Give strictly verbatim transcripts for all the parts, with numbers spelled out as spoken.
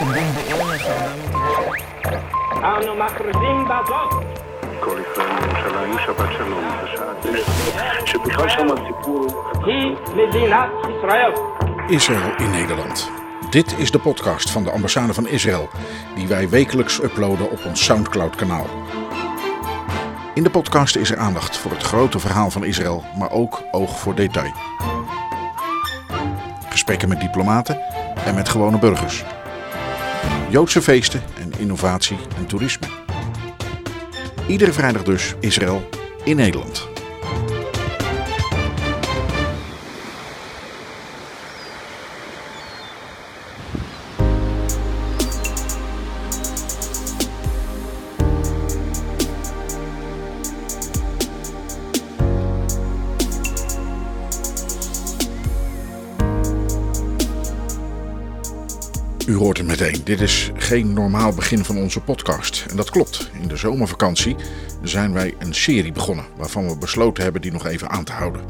Israël in Nederland. Dit is de podcast van de ambassade van Israël, die wij wekelijks uploaden op ons Soundcloud-kanaal. In de podcast is er aandacht voor het grote verhaal van Israël, maar ook oog voor detail. Gesprekken met diplomaten en met gewone burgers. Joodse feesten en innovatie en toerisme. Iedere vrijdag dus Israël in Nederland. U hoort het meteen, dit is geen normaal begin van onze podcast. En dat klopt, in de zomervakantie zijn wij een serie begonnen, waarvan we besloten hebben die nog even aan te houden.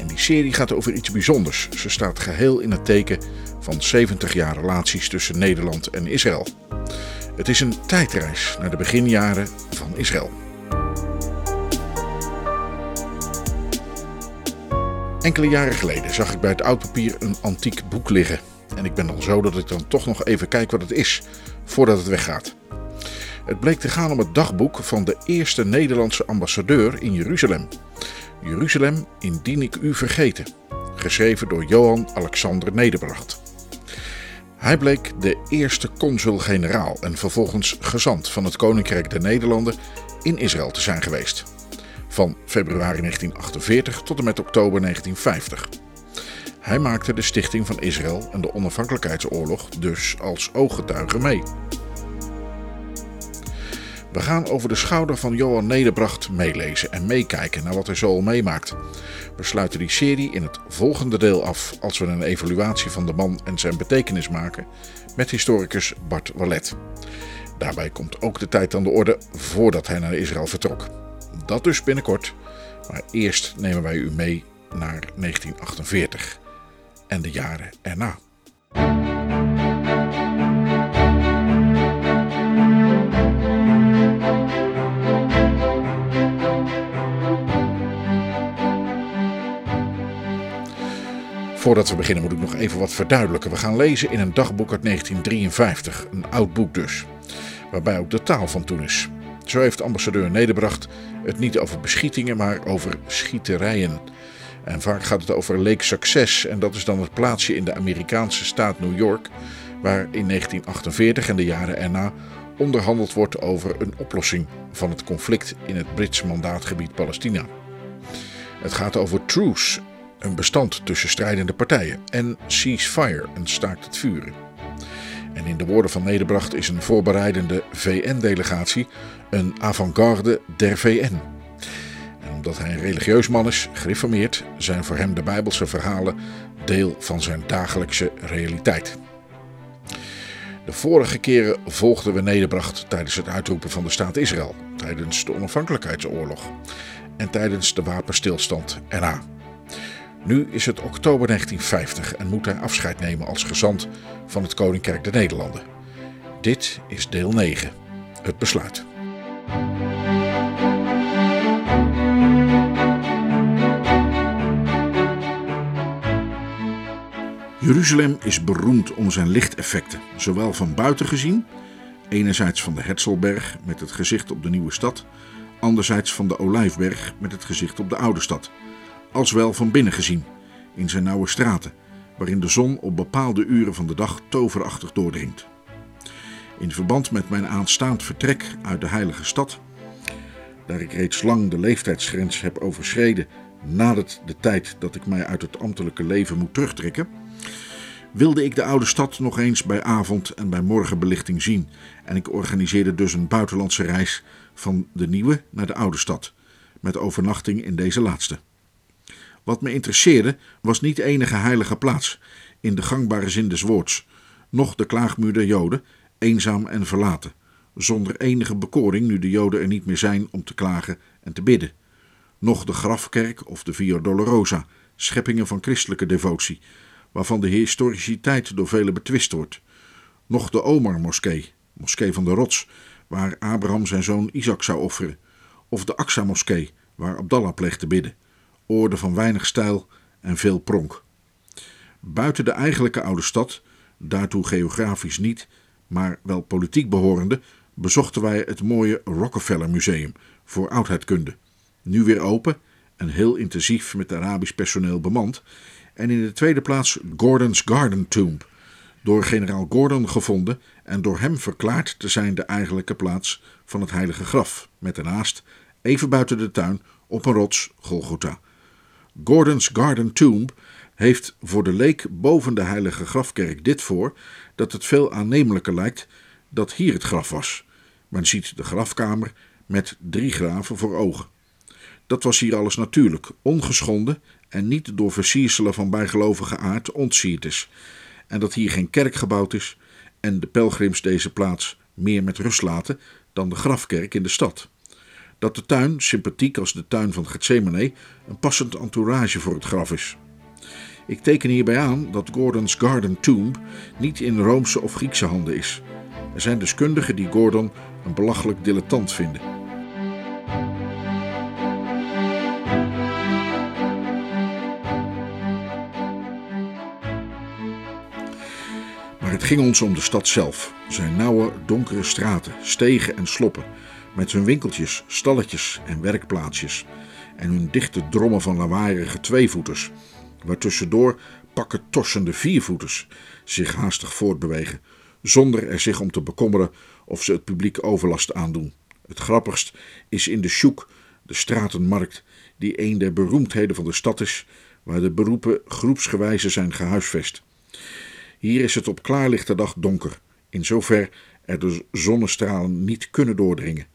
En die serie gaat over iets bijzonders. Ze staat geheel in het teken van zeventig jaar relaties tussen Nederland en Israël. Het is een tijdreis naar de beginjaren van Israël. Enkele jaren geleden zag ik bij het oud papier een antiek boek liggen. En ik ben dan zo dat ik dan toch nog even kijk wat het is, voordat het weggaat. Het bleek te gaan om het dagboek van de eerste Nederlandse ambassadeur in Jeruzalem. Jeruzalem, indien ik u vergeten. Geschreven door Johan Alexander Nederbragt. Hij bleek de eerste consul-generaal en vervolgens gezant van het Koninkrijk der Nederlanden in Israël te zijn geweest. Van februari negentien achtenveertig tot en met oktober negentien vijftig. Hij maakte de stichting van Israël en de onafhankelijkheidsoorlog dus als ooggetuige mee. We gaan over de schouder van Johan Nederbragt meelezen en meekijken naar wat hij zo al meemaakt. We sluiten die serie in het volgende deel af als we een evaluatie van de man en zijn betekenis maken met historicus Bart Wallet. Daarbij komt ook de tijd aan de orde voordat hij naar Israël vertrok. Dat dus binnenkort, maar eerst nemen wij u mee naar negentien achtenveertig. En de jaren erna. Voordat we beginnen moet ik nog even wat verduidelijken. We gaan lezen in een dagboek uit negentien drieënvijftig, een oud boek dus, waarbij ook de taal van toen is. Zo heeft ambassadeur Nederbragt het niet over beschietingen, maar over schieterijen. En vaak gaat het over Lake Success en dat is dan het plaatsje in de Amerikaanse staat New York, waar in negentien achtenveertig en de jaren erna onderhandeld wordt over een oplossing van het conflict in het Brits mandaatgebied Palestina. Het gaat over truce, een bestand tussen strijdende partijen, en ceasefire, een staakt het vuren. En in de woorden van Nederbragt is een voorbereidende V N-delegatie een avant-garde der V N. Omdat hij een religieus man is, gereformeerd, zijn voor hem de Bijbelse verhalen deel van zijn dagelijkse realiteit. De vorige keren volgden we Nederbragt tijdens het uitroepen van de staat Israël, tijdens de onafhankelijkheidsoorlog en tijdens de wapenstilstand erna. Nu is het oktober negentien vijftig en moet hij afscheid nemen als gezant van het Koninkrijk der Nederlanden. Dit is deel negen, het besluit. Jeruzalem is beroemd om zijn lichteffecten, zowel van buiten gezien, enerzijds van de Hetzelberg met het gezicht op de Nieuwe Stad, anderzijds van de Olijfberg met het gezicht op de Oude Stad, als wel van binnen gezien, in zijn nauwe straten, waarin de zon op bepaalde uren van de dag toverachtig doordringt. In verband met mijn aanstaand vertrek uit de Heilige Stad, daar ik reeds lang de leeftijdsgrens heb overschreden, nadert de tijd dat ik mij uit het ambtelijke leven moet terugtrekken, wilde ik de Oude Stad nog eens bij avond- en bij morgenbelichting zien en ik organiseerde dus een buitenlandse reis van de Nieuwe naar de Oude Stad, met overnachting in deze laatste. Wat me interesseerde was niet enige heilige plaats, in de gangbare zin des woords, noch de klaagmuur der Joden, eenzaam en verlaten, zonder enige bekoring nu de Joden er niet meer zijn om te klagen en te bidden, noch de grafkerk of de Via Dolorosa, scheppingen van christelijke devotie, waarvan de historiciteit door velen betwist wordt, nog de Omar-moskee, moskee van de rots, waar Abraham zijn zoon Isaac zou offeren, of de Aksa-moskee, waar Abdallah pleegt te bidden, oorden van weinig stijl en veel pronk. Buiten de eigenlijke oude stad, daartoe geografisch niet, maar wel politiek behorende, bezochten wij het mooie Rockefeller Museum voor oudheidkunde, nu weer open en heel intensief met Arabisch personeel bemand, en in de tweede plaats Gordon's Garden Tomb, door generaal Gordon gevonden en door hem verklaard te zijn de eigenlijke plaats van het heilige graf, met daarnaast, even buiten de tuin, op een rots Golgotha. Gordon's Garden Tomb heeft voor de leek boven de heilige grafkerk dit voor, dat het veel aannemelijker lijkt dat hier het graf was. Men ziet de grafkamer met drie graven voor ogen. Dat was hier alles natuurlijk, ongeschonden en niet door versierselen van bijgelovige aard ontzierd is, en dat hier geen kerk gebouwd is en de pelgrims deze plaats meer met rust laten dan de grafkerk in de stad. Dat de tuin, sympathiek als de tuin van Gethsemane, een passend entourage voor het graf is. Ik teken hierbij aan dat Gordon's Garden Tomb niet in Roomse of Griekse handen is. Er zijn deskundigen die Gordon een belachelijk dilettant vinden. Maar het ging ons om de stad zelf, zijn nauwe, donkere straten, stegen en sloppen, met hun winkeltjes, stalletjes en werkplaatsjes en hun dichte drommen van lawaaierige tweevoeters, waar tussendoor pakken torsende viervoeters zich haastig voortbewegen, zonder er zich om te bekommeren of ze het publiek overlast aandoen. Het grappigst is in de Sjoek, de stratenmarkt, die een der beroemdheden van de stad is, waar de beroepen groepsgewijze zijn gehuisvest. Hier is het op klaarlichte dag donker, in zover er de zonnestralen niet kunnen doordringen.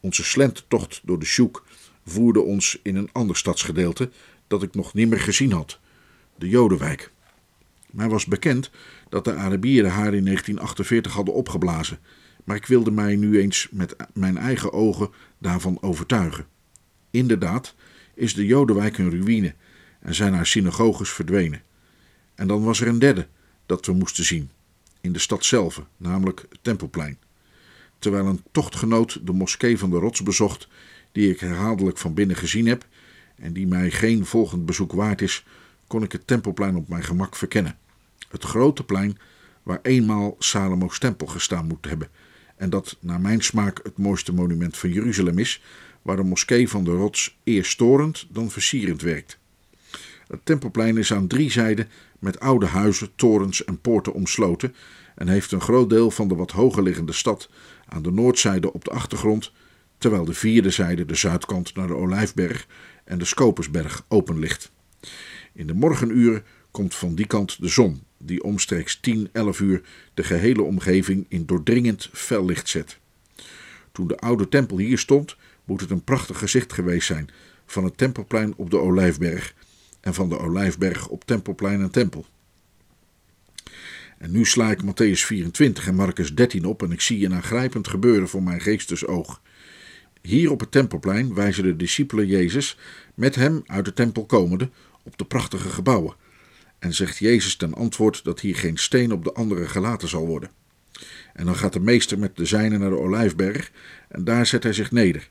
Onze slentertocht door de Sjoek voerde ons in een ander stadsgedeelte dat ik nog nimmer gezien had, de Jodenwijk. Mij was bekend dat de Arabieren haar in negentien achtenveertig hadden opgeblazen, maar ik wilde mij nu eens met mijn eigen ogen daarvan overtuigen. Inderdaad is de Jodenwijk een ruïne en zijn haar synagoges verdwenen. En dan was er een derde dat we moesten zien, in de stad zelf, namelijk het Tempelplein. Terwijl een tochtgenoot de moskee van de rots bezocht, die ik herhaaldelijk van binnen gezien heb en die mij geen volgend bezoek waard is, kon ik het Tempelplein op mijn gemak verkennen. Het grote plein waar eenmaal Salomo's tempel gestaan moet hebben en dat naar mijn smaak het mooiste monument van Jeruzalem is, waar de moskee van de rots eer storend dan versierend werkt. Het Tempelplein is aan drie zijden met oude huizen, torens en poorten omsloten en heeft een groot deel van de wat hoger liggende stad aan de noordzijde op de achtergrond, terwijl de vierde zijde, de zuidkant, naar de Olijfberg en de Scopusberg open ligt. In de morgenuren komt van die kant de zon, die omstreeks tien, elf uur de gehele omgeving in doordringend fel licht zet. Toen de oude tempel hier stond, moet het een prachtig gezicht geweest zijn, van het Tempelplein op de Olijfberg en van de Olijfberg op Tempelplein en Tempel. En nu sla ik Mattathias vierentwintig en Marcus dertien op en ik zie een aangrijpend gebeuren voor mijn geestesoog. Hier op het Tempelplein wijzen de discipelen Jezus, met hem uit de tempel komende, op de prachtige gebouwen, en zegt Jezus ten antwoord dat hier geen steen op de andere gelaten zal worden. En dan gaat de meester met de zijnen naar de Olijfberg en daar zet hij zich neder.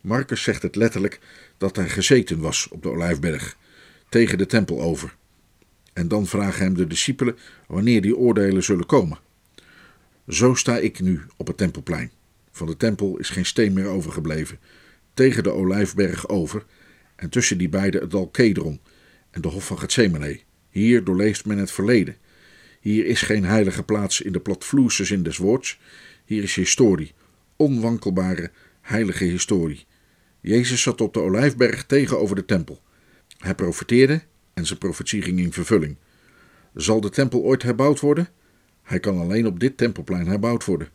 Marcus zegt het letterlijk dat hij gezeten was op de Olijfberg, tegen de tempel over. En dan vragen hem de discipelen wanneer die oordelen zullen komen. Zo sta ik nu op het Tempelplein. Van de tempel is geen steen meer overgebleven, tegen de Olijfberg over en tussen die beide het dal Kedron en de hof van Gethsemane. Hier doorleeft men het verleden. Hier is geen heilige plaats in de platvloerse zin des woords. Hier is historie, onwankelbare, heilige historie. Jezus zat op de Olijfberg tegenover de tempel. Hij profeteerde en zijn profetie ging in vervulling. Zal de tempel ooit herbouwd worden? Hij kan alleen op dit Tempelplein herbouwd worden.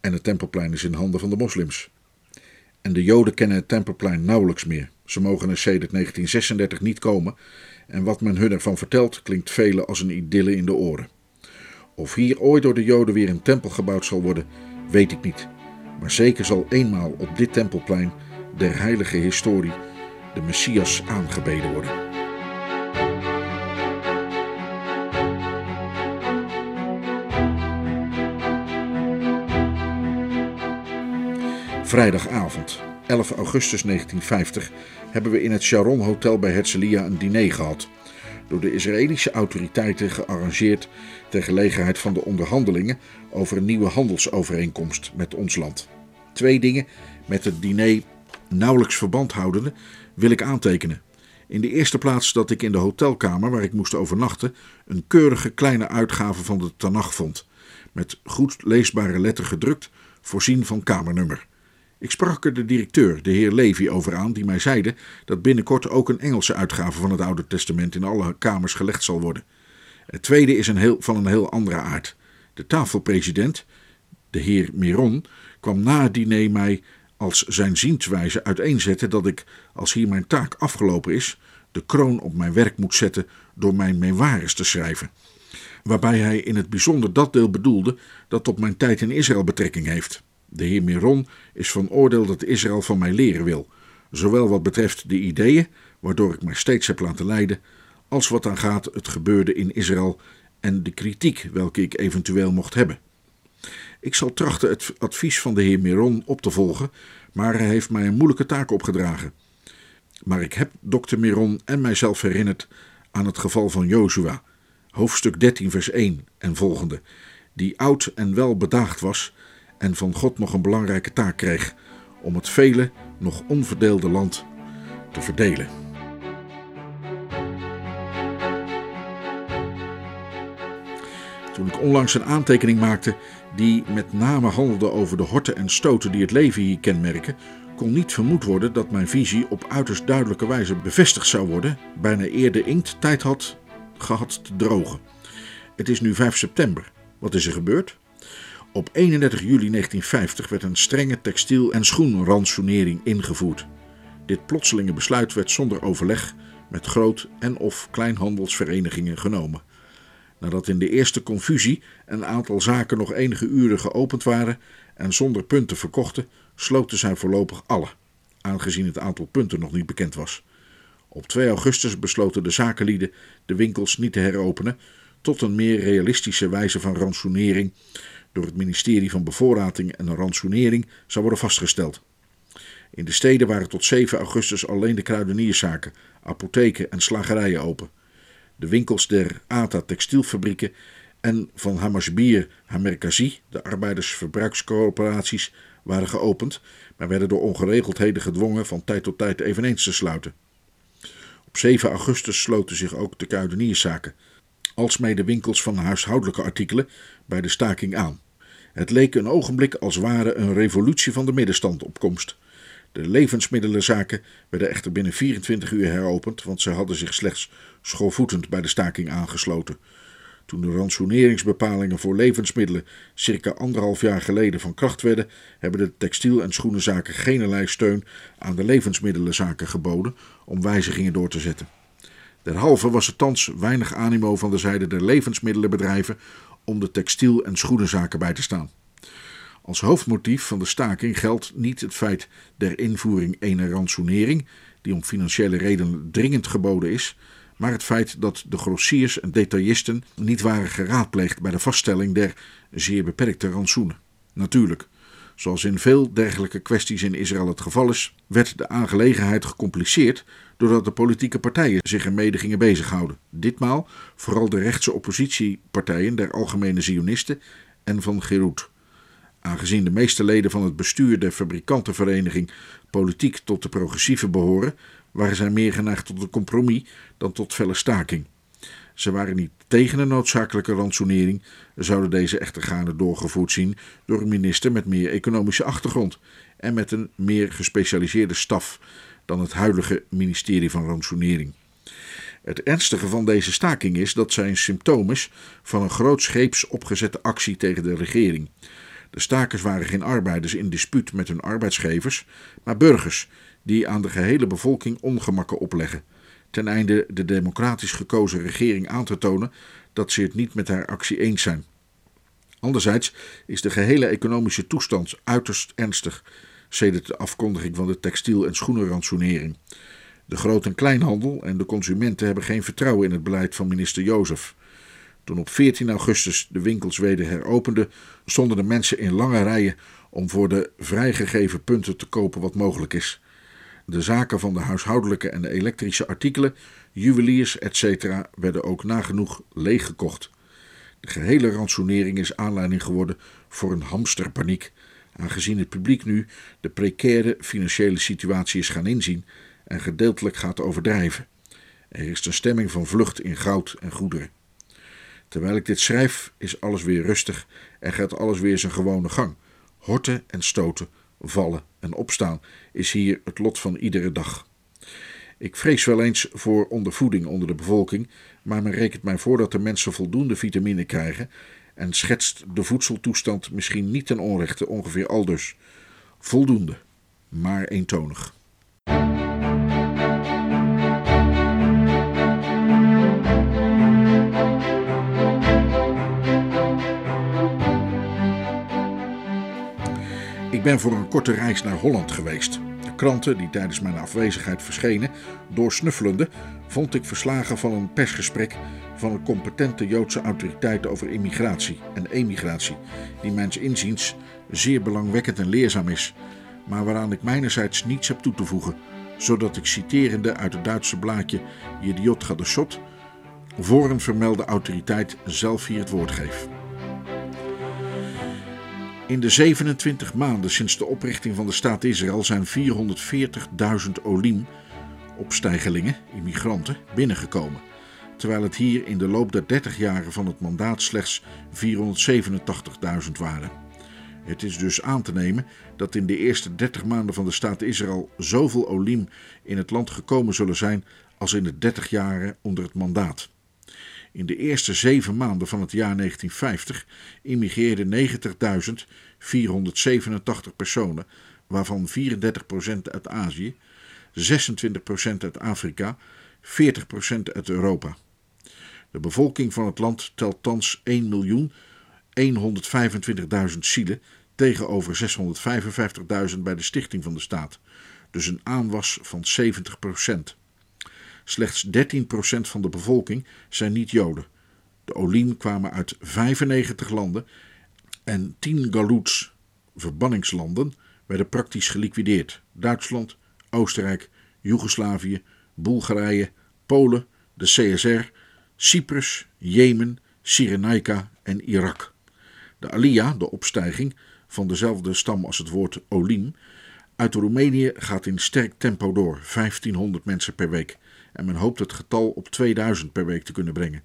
En het Tempelplein is in handen van de moslims. En de Joden kennen het Tempelplein nauwelijks meer. Ze mogen er sedert negentien zesendertig niet komen en wat men hun ervan vertelt klinkt velen als een idylle in de oren. Of hier ooit door de Joden weer een tempel gebouwd zal worden, weet ik niet. Maar zeker zal eenmaal op dit Tempelplein der heilige historie de Messias aangebeden worden. Vrijdagavond, elf augustus negentien vijftig, hebben we in het Sharon Hotel bij Hetzelberg een diner gehad. Door de Israëlische autoriteiten gearrangeerd ter gelegenheid van de onderhandelingen over een nieuwe handelsovereenkomst met ons land. Twee dingen met het diner nauwelijks verband houdende wil ik aantekenen. In de eerste plaats dat ik in de hotelkamer waar ik moest overnachten een keurige kleine uitgave van de Tanach vond, met goed leesbare letter gedrukt, voorzien van kamernummer. Ik sprak er de directeur, de heer Levy, over aan, die mij zeide dat binnenkort ook een Engelse uitgave van het Oude Testament in alle kamers gelegd zal worden. Het tweede is een heel, van een heel andere aard. De tafelpresident, de heer Miron, kwam na het diner mij als zijn zienswijze uiteenzetten dat ik, als hier mijn taak afgelopen is, de kroon op mijn werk moet zetten door mijn memoires te schrijven. Waarbij hij in het bijzonder dat deel bedoelde dat op mijn tijd in Israël betrekking heeft. De heer Miron is van oordeel dat Israël van mij leren wil, zowel wat betreft de ideeën, waardoor ik mij steeds heb laten leiden, als wat aangaat het gebeurde in Israël en de kritiek welke ik eventueel mocht hebben. Ik zal trachten het advies van de heer Miron op te volgen, maar hij heeft mij een moeilijke taak opgedragen. Maar ik heb dokter Miron en mijzelf herinnerd aan het geval van Jozua, hoofdstuk dertien vers één en volgende, die oud en wel bedaagd was en van God nog een belangrijke taak kreeg om het vele, nog onverdeelde land te verdelen. Toen ik onlangs een aantekening maakte die met name handelde over de horten en stoten die het leven hier kenmerken, kon niet vermoed worden dat mijn visie op uiterst duidelijke wijze bevestigd zou worden, bijna eer de inkt tijd had gehad te drogen. Het is nu vijf september. Wat is er gebeurd? Op eenendertig juli negentien vijftig werd een strenge textiel- en schoenransoenering ingevoerd. Dit plotselinge besluit werd zonder overleg met groot- en of kleinhandelsverenigingen genomen. Nadat in de eerste confusie een aantal zaken nog enige uren geopend waren en zonder punten verkochten, sloten zij voorlopig alle, aangezien het aantal punten nog niet bekend was. Op twee augustus besloten de zakenlieden de winkels niet te heropenen, tot een meer realistische wijze van ransoenering door het ministerie van Bevoorrading en Ransoenering zou worden vastgesteld. In de steden waren tot zeven augustus alleen de kruidenierszaken, apotheken en slagerijen open. De winkels der A T A textielfabrieken en van Hamashbir Hamerkazi, de arbeidersverbruikscorporaties, waren geopend, maar werden door ongeregeldheden gedwongen van tijd tot tijd eveneens te sluiten. Op zeven augustus sloten zich ook de kruidenierszaken, alsmede winkels van huishoudelijke artikelen, bij de staking aan. Het leek een ogenblik als ware een revolutie van de middenstand op komst. De levensmiddelenzaken werden echter binnen vierentwintig uur heropend, want zij hadden zich slechts schoorvoetend bij de staking aangesloten. Toen de ransoeneringsbepalingen voor levensmiddelen circa anderhalf jaar geleden van kracht werden, hebben de textiel- en schoenenzaken generlei steun aan de levensmiddelenzaken geboden om wijzigingen door te zetten. Derhalve was er thans weinig animo van de zijde der levensmiddelenbedrijven om de textiel- en schoenenzaken bij te staan. Als hoofdmotief van de staking geldt niet het feit der invoering ener ransoenering, die om financiële redenen dringend geboden is, maar het feit dat de grossiers en detailisten niet waren geraadpleegd bij de vaststelling der zeer beperkte rantsoenen. Natuurlijk, zoals in veel dergelijke kwesties in Israël het geval is, werd de aangelegenheid gecompliceerd doordat de politieke partijen zich ermede gingen bezighouden. Ditmaal vooral de rechtse oppositiepartijen der Algemene Zionisten en van Geroet. Aangezien de meeste leden van het bestuur der fabrikantenvereniging politiek tot de progressieven behoren, waren zij meer geneigd tot een compromis dan tot felle staking. Ze waren niet tegen een noodzakelijke ransoenering, zouden deze echter gaande doorgevoerd zien door een minister met meer economische achtergrond en met een meer gespecialiseerde staf dan het huidige ministerie van Ransoenering. Het ernstige van deze staking is dat zij een symptoom is van een grootscheeps opgezette actie tegen de regering. De stakers waren geen arbeiders in dispuut met hun arbeidsgevers, maar burgers die aan de gehele bevolking ongemakken opleggen, ten einde de democratisch gekozen regering aan te tonen dat ze het niet met haar actie eens zijn. Anderzijds is de gehele economische toestand uiterst ernstig, sedert de afkondiging van de textiel- en schoenenransoenering. De groot- en kleinhandel en de consumenten hebben geen vertrouwen in het beleid van minister Jozef. Toen op veertien augustus de winkels weder heropenden, stonden de mensen in lange rijen om voor de vrijgegeven punten te kopen wat mogelijk is. De zaken van de huishoudelijke en de elektrische artikelen, juweliers et cetera werden ook nagenoeg leeggekocht. De gehele ransonering is aanleiding geworden voor een hamsterpaniek, aangezien het publiek nu de precaire financiële situatie is gaan inzien en gedeeltelijk gaat overdrijven. Er is een stemming van vlucht in goud en goederen. Terwijl ik dit schrijf, is alles weer rustig en gaat alles weer zijn gewone gang. Horten en stoten, vallen en opstaan is hier het lot van iedere dag. Ik vrees wel eens voor ondervoeding onder de bevolking, maar men rekent mij voor dat de mensen voldoende vitamine krijgen en schetst de voedseltoestand misschien niet ten onrechte, ongeveer aldus. Voldoende, maar eentonig. Ik ben voor een korte reis naar Holland geweest. De kranten die tijdens mijn afwezigheid verschenen, doorsnuffelende, vond ik verslagen van een persgesprek van een competente Joodse autoriteit over immigratie en emigratie, die mijns inziens zeer belangwekkend en leerzaam is, maar waaraan ik mijnerzijds niets heb toe te voegen, zodat ik citerende uit het Duitse blaadje Jediot Gadashot voor een vermelde autoriteit zelf hier het woord geef. In de zevenentwintig maanden sinds de oprichting van de staat Israël zijn vierhonderdveertigduizend Olim, opstijgelingen, immigranten, binnengekomen, terwijl het hier in de loop der dertig jaren van het mandaat slechts vierhonderdzevenentachtigduizend waren. Het is dus aan te nemen dat in de eerste dertig maanden van de staat Israël zoveel Olim in het land gekomen zullen zijn als in de dertig jaren onder het mandaat. In de eerste zeven maanden van het jaar negentien vijftig immigreerden negentigduizend vierhonderdzevenentachtig personen, waarvan vierendertig procent uit Azië, zesentwintig procent uit Afrika, veertig procent uit Europa. De bevolking van het land telt thans één miljoen honderdvijfentwintigduizend zielen tegenover zeshonderdvijfenvijftigduizend bij de stichting van de staat, dus een aanwas van zeventig procent. Slechts dertien procent van de bevolking zijn niet-Joden. De Olim kwamen uit vijfennegentig landen en tien galuts, verbanningslanden, werden praktisch geliquideerd. Duitsland, Oostenrijk, Joegoslavië, Bulgarije, Polen, de C S R, Cyprus, Jemen, Cyrenaica en Irak. De Aliyah, de opstijging, van dezelfde stam als het woord Olim, uit Roemenië gaat in sterk tempo door, vijftienhonderd mensen per week. En men hoopt het getal op tweeduizend per week te kunnen brengen.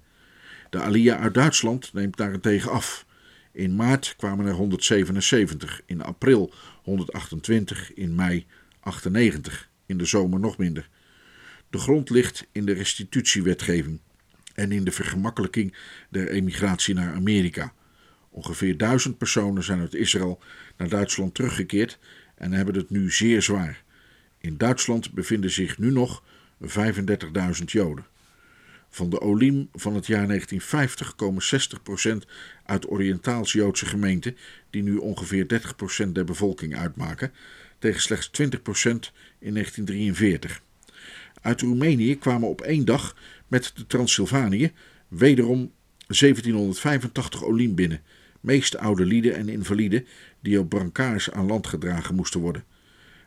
De Aliyah uit Duitsland neemt daarentegen af. In maart kwamen er honderdzevenenzeventig, in april honderdachtentwintig, in mei achtennegentig, in de zomer nog minder. De grond ligt in de restitutiewetgeving en in de vergemakkelijking der emigratie naar Amerika. Ongeveer duizend personen zijn uit Israël naar Duitsland teruggekeerd en hebben het nu zeer zwaar. In Duitsland bevinden zich nu nog vijfendertigduizend Joden. Van de Olim van het jaar negentien vijftig komen zestig procent uit Oriëntaals-Joodse gemeenten, die nu ongeveer dertig procent der bevolking uitmaken, tegen slechts twintig procent in negentien drieënveertig. Uit Roemenië kwamen op één dag met de Transylvanië wederom zeventienhonderdvijfentachtig Olim binnen, meest oude lieden en invaliden die op brancards aan land gedragen moesten worden.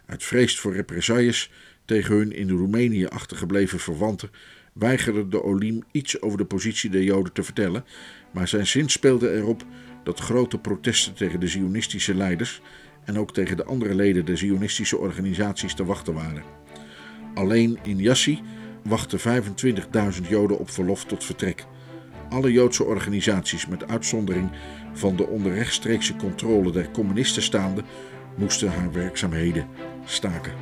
Uit vrees voor represailles tegen hun in Roemenië achtergebleven verwanten weigerden de Olim iets over de positie der Joden te vertellen, maar zijn zin speelde erop dat grote protesten tegen de Zionistische leiders en ook tegen de andere leden der Zionistische organisaties te wachten waren. Alleen in Yassi wachten vijfentwintigduizend Joden op verlof tot vertrek. Alle Joodse organisaties, met uitzondering van de onder rechtstreekse controle der communisten staande, moesten haar werkzaamheden staken.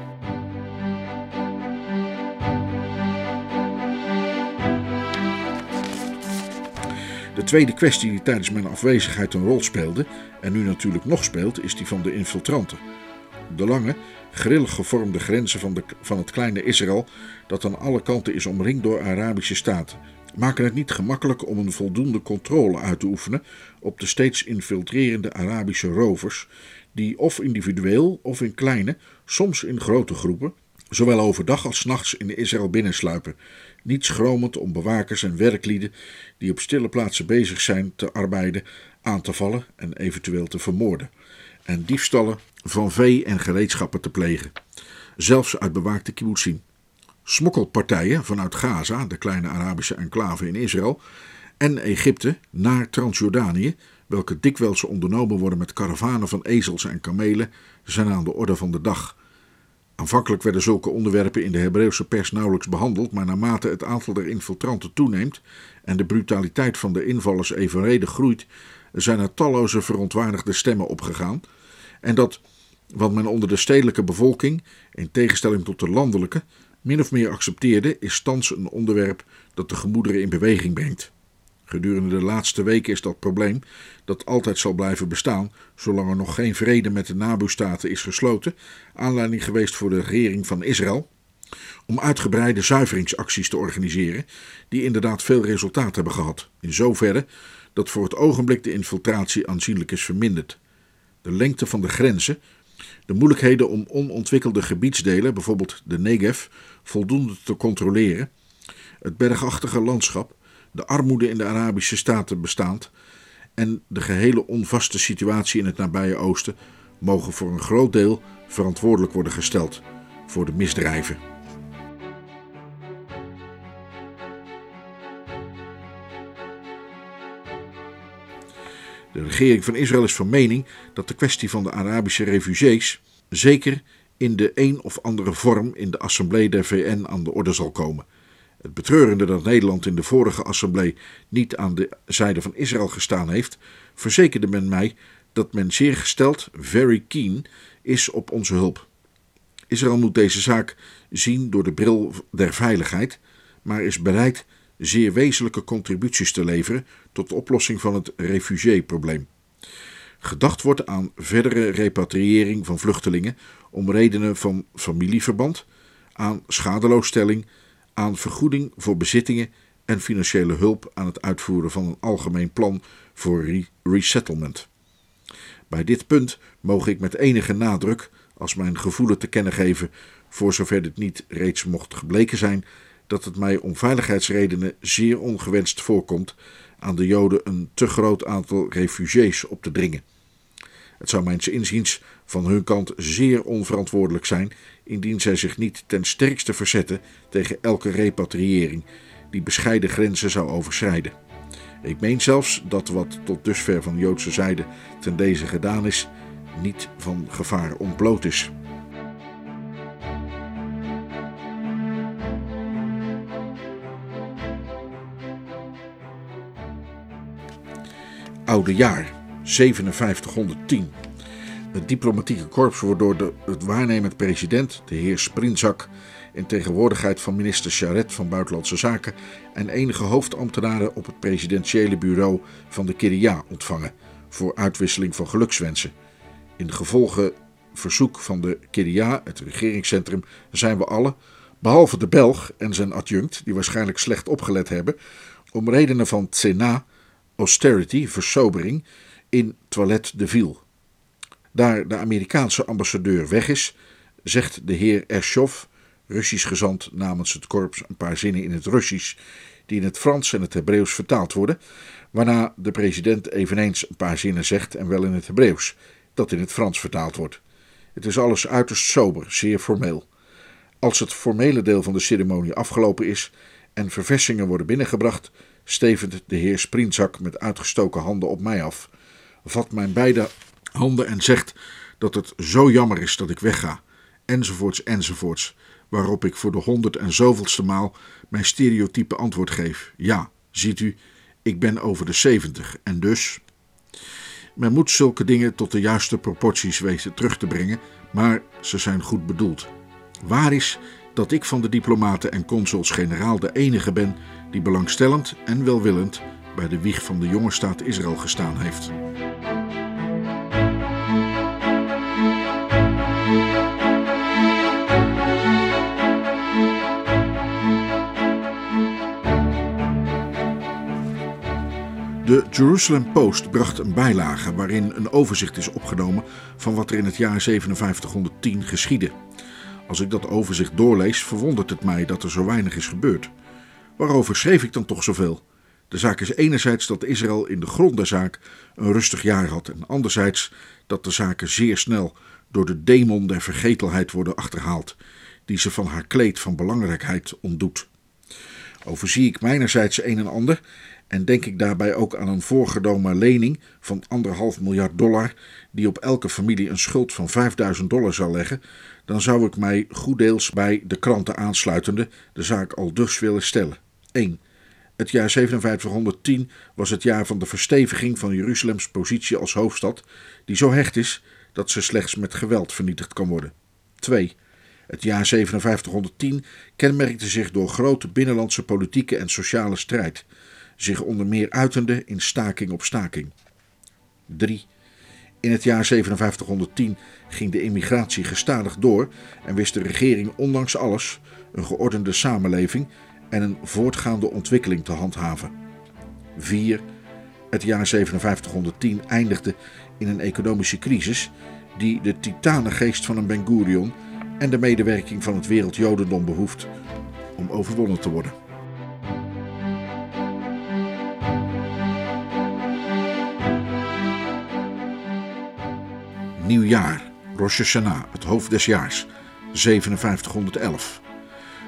De tweede kwestie die tijdens mijn afwezigheid een rol speelde, en nu natuurlijk nog speelt, is die van de infiltranten. De lange, grillig gevormde grenzen van, de, van het kleine Israël, dat aan alle kanten is omringd door Arabische staten, maken het niet gemakkelijk om een voldoende controle uit te oefenen op de steeds infiltrerende Arabische rovers, die of individueel of in kleine, soms in grote groepen, zowel overdag als 's nachts in Israël binnensluipen, niet schromend om bewakers en werklieden die op stille plaatsen bezig zijn te arbeiden aan te vallen en eventueel te vermoorden. en diefstallen van vee en gereedschappen te plegen, zelfs uit bewaakte kibbutzim. Smokkelpartijen vanuit Gaza, de kleine Arabische enclave in Israël, en Egypte naar Transjordanië, welke dikwijls ondernomen worden met karavanen van ezels en kamelen, zijn aan de orde van de dag. Aanvankelijk werden zulke onderwerpen in de Hebreeuwse pers nauwelijks behandeld, maar naarmate het aantal der infiltranten toeneemt en de brutaliteit van de invallers evenredig groeit, zijn er talloze verontwaardigde stemmen opgegaan. En dat wat men onder de stedelijke bevolking, in tegenstelling tot de landelijke, min of meer accepteerde, is thans een onderwerp dat de gemoederen in beweging brengt. Gedurende de laatste weken is dat probleem, dat altijd zal blijven bestaan, zolang er nog geen vrede met de nabuurstaten is gesloten, aanleiding geweest voor de regering van Israël om uitgebreide zuiveringsacties te organiseren, die inderdaad veel resultaat hebben gehad, in zoverre dat voor het ogenblik de infiltratie aanzienlijk is verminderd. De lengte van de grenzen, de moeilijkheden om onontwikkelde gebiedsdelen, bijvoorbeeld de Negev, voldoende te controleren, het bergachtige landschap, de armoede in de Arabische staten bestaand en de gehele onvaste situatie in het nabije oosten mogen voor een groot deel verantwoordelijk worden gesteld voor de misdrijven. De regering van Israël is van mening dat de kwestie van de Arabische refugees zeker in de een of andere vorm in de assemblee der V N aan de orde zal komen. Het betreurende dat Nederland in de vorige assemblee niet aan de zijde van Israël gestaan heeft, verzekerde men mij dat men zeer gesteld, very keen, is op onze hulp. Israël moet deze zaak zien door de bril der veiligheid, maar is bereid zeer wezenlijke contributies te leveren tot de oplossing van het refugiéprobleem. Gedacht wordt aan verdere repatriëring van vluchtelingen om redenen van familieverband, aan schadeloosstelling, aan vergoeding voor bezittingen en financiële hulp aan het uitvoeren van een algemeen plan voor re- resettlement. Bij dit punt moog ik met enige nadruk, als mijn gevoelen te kennen geven, voor zover dit niet reeds mocht gebleken zijn, dat het mij om veiligheidsredenen zeer ongewenst voorkomt aan de Joden een te groot aantal refugees op te dringen. Het zou mijns inziens van hun kant zeer onverantwoordelijk zijn indien zij zich niet ten sterkste verzetten tegen elke repatriëring die bescheiden grenzen zou overschrijden. Ik meen zelfs dat wat tot dusver van de Joodse zijde ten deze gedaan is, niet van gevaar ontbloot is. Oude jaar, zevenduizend vijfhonderdtien. Het diplomatieke korps wordt door de, het waarnemend president, de heer Sprinzak, in tegenwoordigheid van minister Sharett van Buitenlandse Zaken en enige hoofdambtenaren op het presidentiële bureau van de Kiria ontvangen voor uitwisseling van gelukswensen. In gevolge verzoek van de Kiria, het regeringscentrum, zijn we alle, behalve de Belg en zijn adjunct, die waarschijnlijk slecht opgelet hebben, om redenen van tsena, austerity, versobering, in Toilet de Ville. Daar de Amerikaanse ambassadeur weg is, zegt de heer Ershov, Russisch gezant namens het korps, een paar zinnen in het Russisch, die in het Frans en het Hebreeuws vertaald worden, waarna de president eveneens een paar zinnen zegt en wel in het Hebreeuws, dat in het Frans vertaald wordt. Het is alles uiterst sober, zeer formeel. Als het formele deel van de ceremonie afgelopen is en verversingen worden binnengebracht, stevend de heer Sprinzak met uitgestoken handen op mij af, vat mijn beide handen en zegt dat het zo jammer is dat ik wegga, enzovoorts, enzovoorts, waarop ik voor de honderd en zoveelste maal mijn stereotype antwoord geef. Ja, ziet u, ik ben over de zeventig en dus... Men moet zulke dingen tot de juiste proporties weten terug te brengen, maar ze zijn goed bedoeld. Waar is dat ik van de diplomaten en consuls-generaal de enige ben die belangstellend en welwillend bij de wieg van de jonge staat Israël gestaan heeft. De Jerusalem Post bracht een bijlage waarin een overzicht is opgenomen van wat er in het jaar zevenduizend vijfhonderdtien geschiedde. Als ik dat overzicht doorlees, verwondert het mij dat er zo weinig is gebeurd. Waarover schreef ik dan toch zoveel? De De zaak is enerzijds dat Israël in de grond der zaak een rustig jaar had en anderzijds dat de zaken zeer snel door de demon der vergetelheid worden achterhaald, die ze van haar kleed van belangrijkheid ontdoet. Overzie ik mijnerzijds een en ander en denk ik daarbij ook aan een voorgenomen lening van anderhalf miljard dollar, die op elke familie een schuld van vijfduizend dollar zal leggen, dan zou ik mij goeddeels bij de kranten aansluitende de zaak aldus willen stellen. één. Het jaar zevenduizend vijfhonderdtien was het jaar van de versteviging van Jeruzalems positie als hoofdstad, die zo hecht is dat ze slechts met geweld vernietigd kan worden. twee. Het jaar zevenduizend vijfhonderdtien kenmerkte zich door grote binnenlandse politieke en sociale strijd, zich onder meer uitende in staking op staking. drie. In het jaar zevenduizend vijfhonderdtien ging de immigratie gestadig door en wist de regering ondanks alles een geordende samenleving en een voortgaande ontwikkeling te handhaven. vier. Het jaar zevenduizend vijfhonderdtien eindigde in een economische crisis die de titanengeest van een Ben-Gurion en de medewerking van het wereldjodendom behoeft om overwonnen te worden. Nieuwjaar, Rosh Hashanah, het hoofd des jaars, zevenduizend vijfhonderdelf.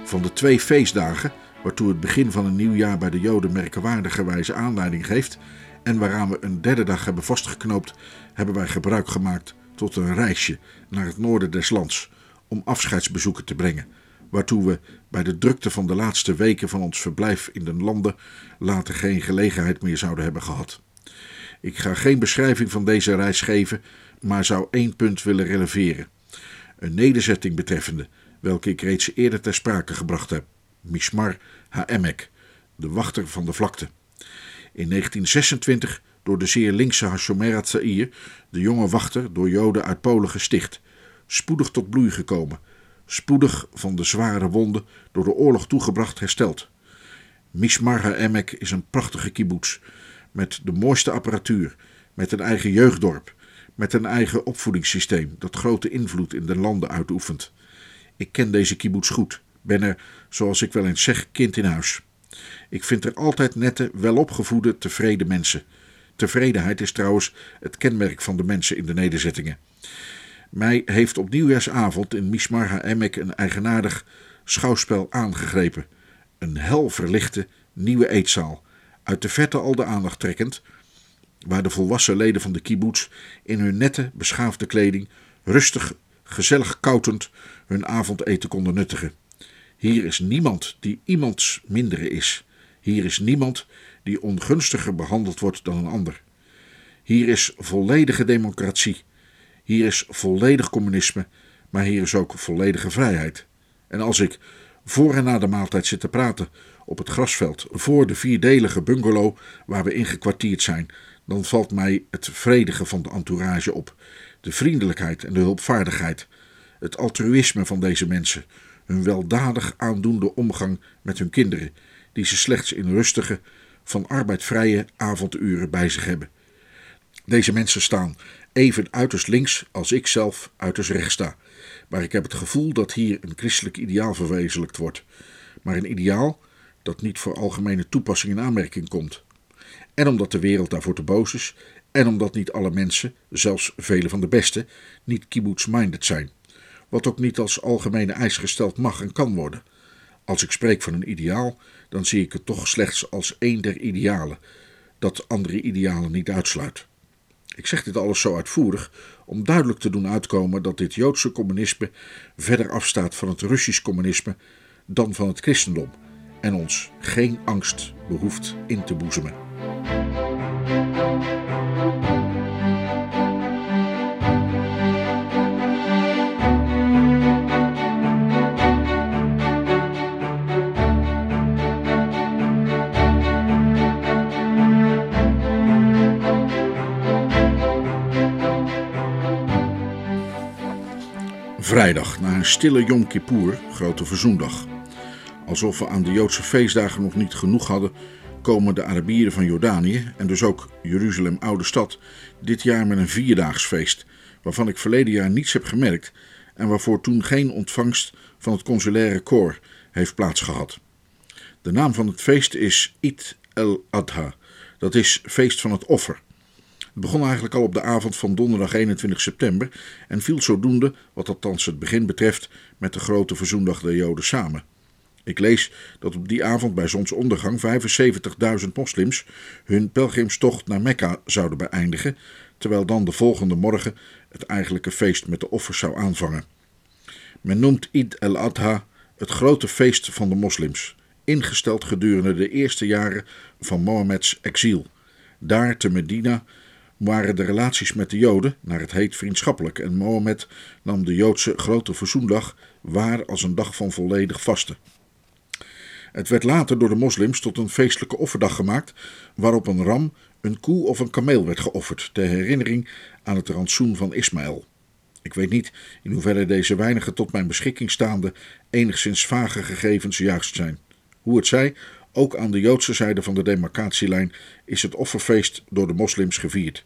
Van de twee feestdagen, waartoe het begin van een nieuw jaar bij de Joden merkwaardigerwijze aanleiding geeft en waaraan we een derde dag hebben vastgeknoopt, hebben wij gebruik gemaakt tot een reisje naar het noorden des lands om afscheidsbezoeken te brengen, waartoe we bij de drukte van de laatste weken van ons verblijf in de landen later geen gelegenheid meer zouden hebben gehad. Ik ga geen beschrijving van deze reis geven, maar zou één punt willen releveren. Een nederzetting betreffende, welke ik reeds eerder ter sprake gebracht heb. Mishmar HaEmek, de wachter van de vlakte. In negentien zesentwintig door de zeer linkse Hashomer Tsair, de jonge wachter door Joden uit Polen gesticht. Spoedig tot bloei gekomen. Spoedig van de zware wonden door de oorlog toegebracht hersteld. Mishmar HaEmek is een prachtige kibbutz, met de mooiste apparatuur, met een eigen jeugddorp, met een eigen opvoedingssysteem dat grote invloed in de landen uitoefent. Ik ken deze kibbutz goed, ben er, zoals ik wel eens zeg, kind in huis. Ik vind er altijd nette, welopgevoede, tevreden mensen. Tevredenheid is trouwens het kenmerk van de mensen in de nederzettingen. Mij heeft op nieuwjaarsavond in Mishmar HaEmek een eigenaardig schouwspel aangegrepen. Een hel verlichte nieuwe eetzaal, uit de verte al de aandacht trekkend, waar de volwassen leden van de kibbutz in hun nette, beschaafde kleding rustig, gezellig koutend hun avondeten konden nuttigen. Hier is niemand die iemands mindere is. Hier is niemand die ongunstiger behandeld wordt dan een ander. Hier is volledige democratie. Hier is volledig communisme, maar hier is ook volledige vrijheid. En als ik voor en na de maaltijd zit te praten op het grasveld voor de vierdelige bungalow waar we ingekwartierd zijn, dan valt mij het vredige van de entourage op, de vriendelijkheid en de hulpvaardigheid, het altruïsme van deze mensen, hun weldadig aandoende omgang met hun kinderen, die ze slechts in rustige, van arbeidvrije avonduren bij zich hebben. Deze mensen staan even uiterst links als ik zelf uiterst rechts sta, maar ik heb het gevoel dat hier een christelijk ideaal verwezenlijkt wordt, maar een ideaal dat niet voor algemene toepassing in aanmerking komt. En omdat de wereld daarvoor te boos is, en omdat niet alle mensen, zelfs vele van de beste, niet kibbutz-minded zijn, wat ook niet als algemene eis gesteld mag en kan worden. Als ik spreek van een ideaal, dan zie ik het toch slechts als één der idealen, dat andere idealen niet uitsluit. Ik zeg dit alles zo uitvoerig om duidelijk te doen uitkomen dat dit Joodse communisme verder afstaat van het Russisch communisme dan van het christendom en ons geen angst behoeft in te boezemen. Vrijdag, na een stille Yom Kippur, grote verzoendag. Alsof we aan de Joodse feestdagen nog niet genoeg hadden, komen de Arabieren van Jordanië, en dus ook Jeruzalem Oude Stad, dit jaar met een vierdaagsfeest, waarvan ik verleden jaar niets heb gemerkt en waarvoor toen geen ontvangst van het consulaire koor heeft plaatsgehad. De naam van het feest is Id al-Adha, dat is feest van het offer. Het begon eigenlijk al op de avond van donderdag eenentwintig september en viel zodoende, wat althans het begin betreft, met de grote verzoendag der Joden samen. Ik lees dat op die avond bij zonsondergang vijfenzeventigduizend moslims hun pelgrimstocht naar Mekka zouden beëindigen, terwijl dan de volgende morgen het eigenlijke feest met de offers zou aanvangen. Men noemt Id al-Adha het grote feest van de moslims, ingesteld gedurende de eerste jaren van Mohammeds exil. Daar te Medina waren de relaties met de Joden naar het heet vriendschappelijk en Mohammed nam de Joodse grote verzoendag waar als een dag van volledig vasten. Het werd later door de moslims tot een feestelijke offerdag gemaakt waarop een ram, een koe of een kameel werd geofferd ter herinnering aan het rantsoen van Ismaël. Ik weet niet in hoeverre deze weinige tot mijn beschikking staande enigszins vage gegevens juist zijn. Hoe het zij, ook aan de Joodse zijde van de demarcatielijn is het offerfeest door de moslims gevierd.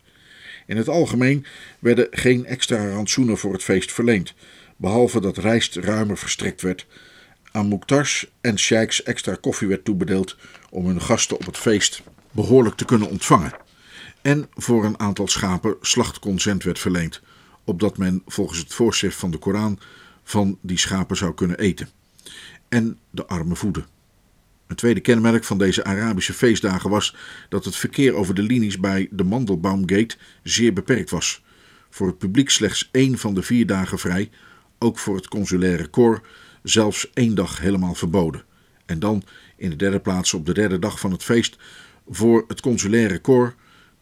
In het algemeen werden geen extra rantsoenen voor het feest verleend, behalve dat rijst ruimer verstrekt werd. Aan moektars en sheiks extra koffie werd toebedeeld om hun gasten op het feest behoorlijk te kunnen ontvangen. En voor een aantal schapen slachtconsent werd verleend, opdat men volgens het voorschrift van de Koran van die schapen zou kunnen eten. En de armen voeden. Een tweede kenmerk van deze Arabische feestdagen was dat het verkeer over de linies bij de Mandelbaumgate zeer beperkt was. Voor het publiek slechts één van de vier dagen vrij, ook voor het consulaire corps zelfs één dag helemaal verboden. En dan in de derde plaats op de derde dag van het feest voor het consulaire corps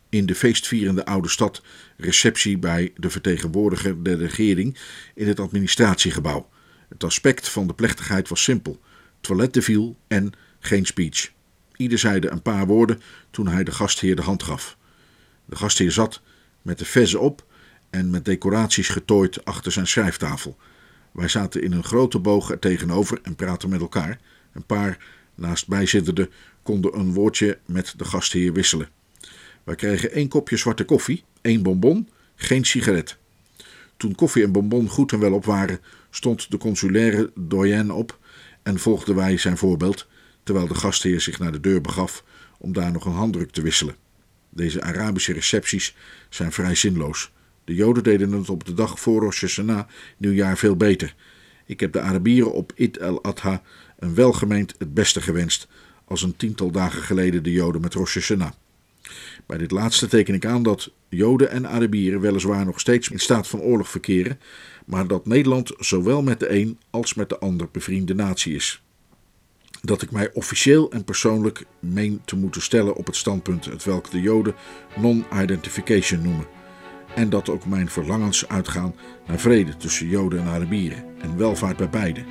in de feestvierende Oude Stad receptie bij de vertegenwoordiger der regering in het administratiegebouw. Het aspect van de plechtigheid was simpel. Toilet te viel en geen speech. Ieder zeide een paar woorden toen hij de gastheer de hand gaf. De gastheer zat met de vezen op en met decoraties getooid achter zijn schrijftafel. Wij zaten in een grote boog er tegenover en praatten met elkaar. Een paar naastbijzittenden konden een woordje met de gastheer wisselen. Wij kregen één kopje zwarte koffie, één bonbon, geen sigaret. Toen koffie en bonbon goed en wel op waren, stond de consulaire doyen op en volgden wij zijn voorbeeld, terwijl de gastheer zich naar de deur begaf om daar nog een handdruk te wisselen. Deze Arabische recepties zijn vrij zinloos. De Joden deden het op de dag voor Rosh Hashanah nieuwjaar veel beter. Ik heb de Arabieren op Id al-Adha een welgemeend het beste gewenst, als een tiental dagen geleden de Joden met Rosh Hashanah. Bij dit laatste teken ik aan dat Joden en Arabieren weliswaar nog steeds in staat van oorlog verkeren, maar dat Nederland zowel met de een als met de ander bevriende natie is. Dat ik mij officieel en persoonlijk meen te moeten stellen op het standpunt hetwelk de Joden non-identification noemen. En dat ook mijn verlangens uitgaan naar vrede tussen Joden en Arabieren en welvaart bij beiden.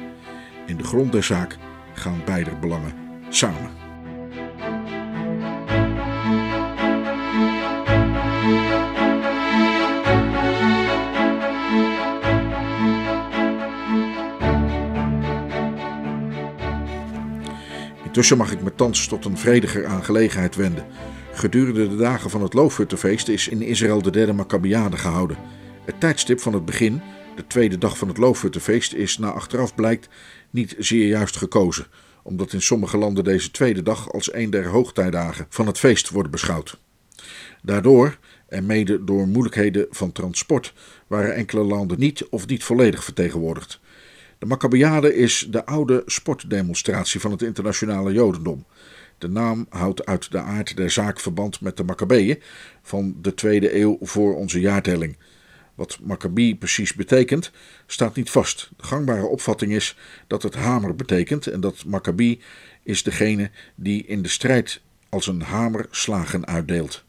In de grond der zaak gaan beider belangen samen. Intussen mag ik me thans tot een vrediger aangelegenheid wenden. Gedurende de dagen van het Loofhuttenfeest is in Israël de derde Maccabiade gehouden. Het tijdstip van het begin, de tweede dag van het Loofhuttenfeest, is na achteraf blijkt niet zeer juist gekozen, omdat in sommige landen deze tweede dag als een der hoogtijdagen van het feest wordt beschouwd. Daardoor, en mede door moeilijkheden van transport, waren enkele landen niet of niet volledig vertegenwoordigd. De Maccabiade is de oude sportdemonstratie van het internationale Jodendom. De naam houdt uit de aard der zaak verband met de Maccabeeën van de tweede eeuw voor onze jaartelling. Wat Maccabee precies betekent, staat niet vast. De gangbare opvatting is dat het hamer betekent en dat Maccabee is degene die in de strijd als een hamer slagen uitdeelt.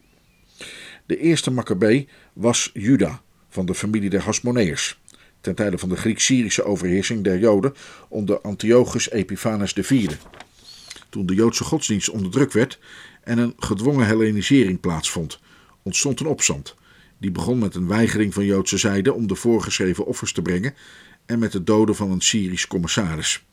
De eerste Maccabee was Juda van de familie der Hasmoneërs, ten tijde van de Griek-Syrische overheersing der Joden onder Antiochus Epiphanes de vierde. Toen de Joodse godsdienst onder druk werd en een gedwongen Hellenisering plaatsvond, ontstond een opstand. Die begon met een weigering van Joodse zijde om de voorgeschreven offers te brengen en met het doden van een Syrisch commissaris.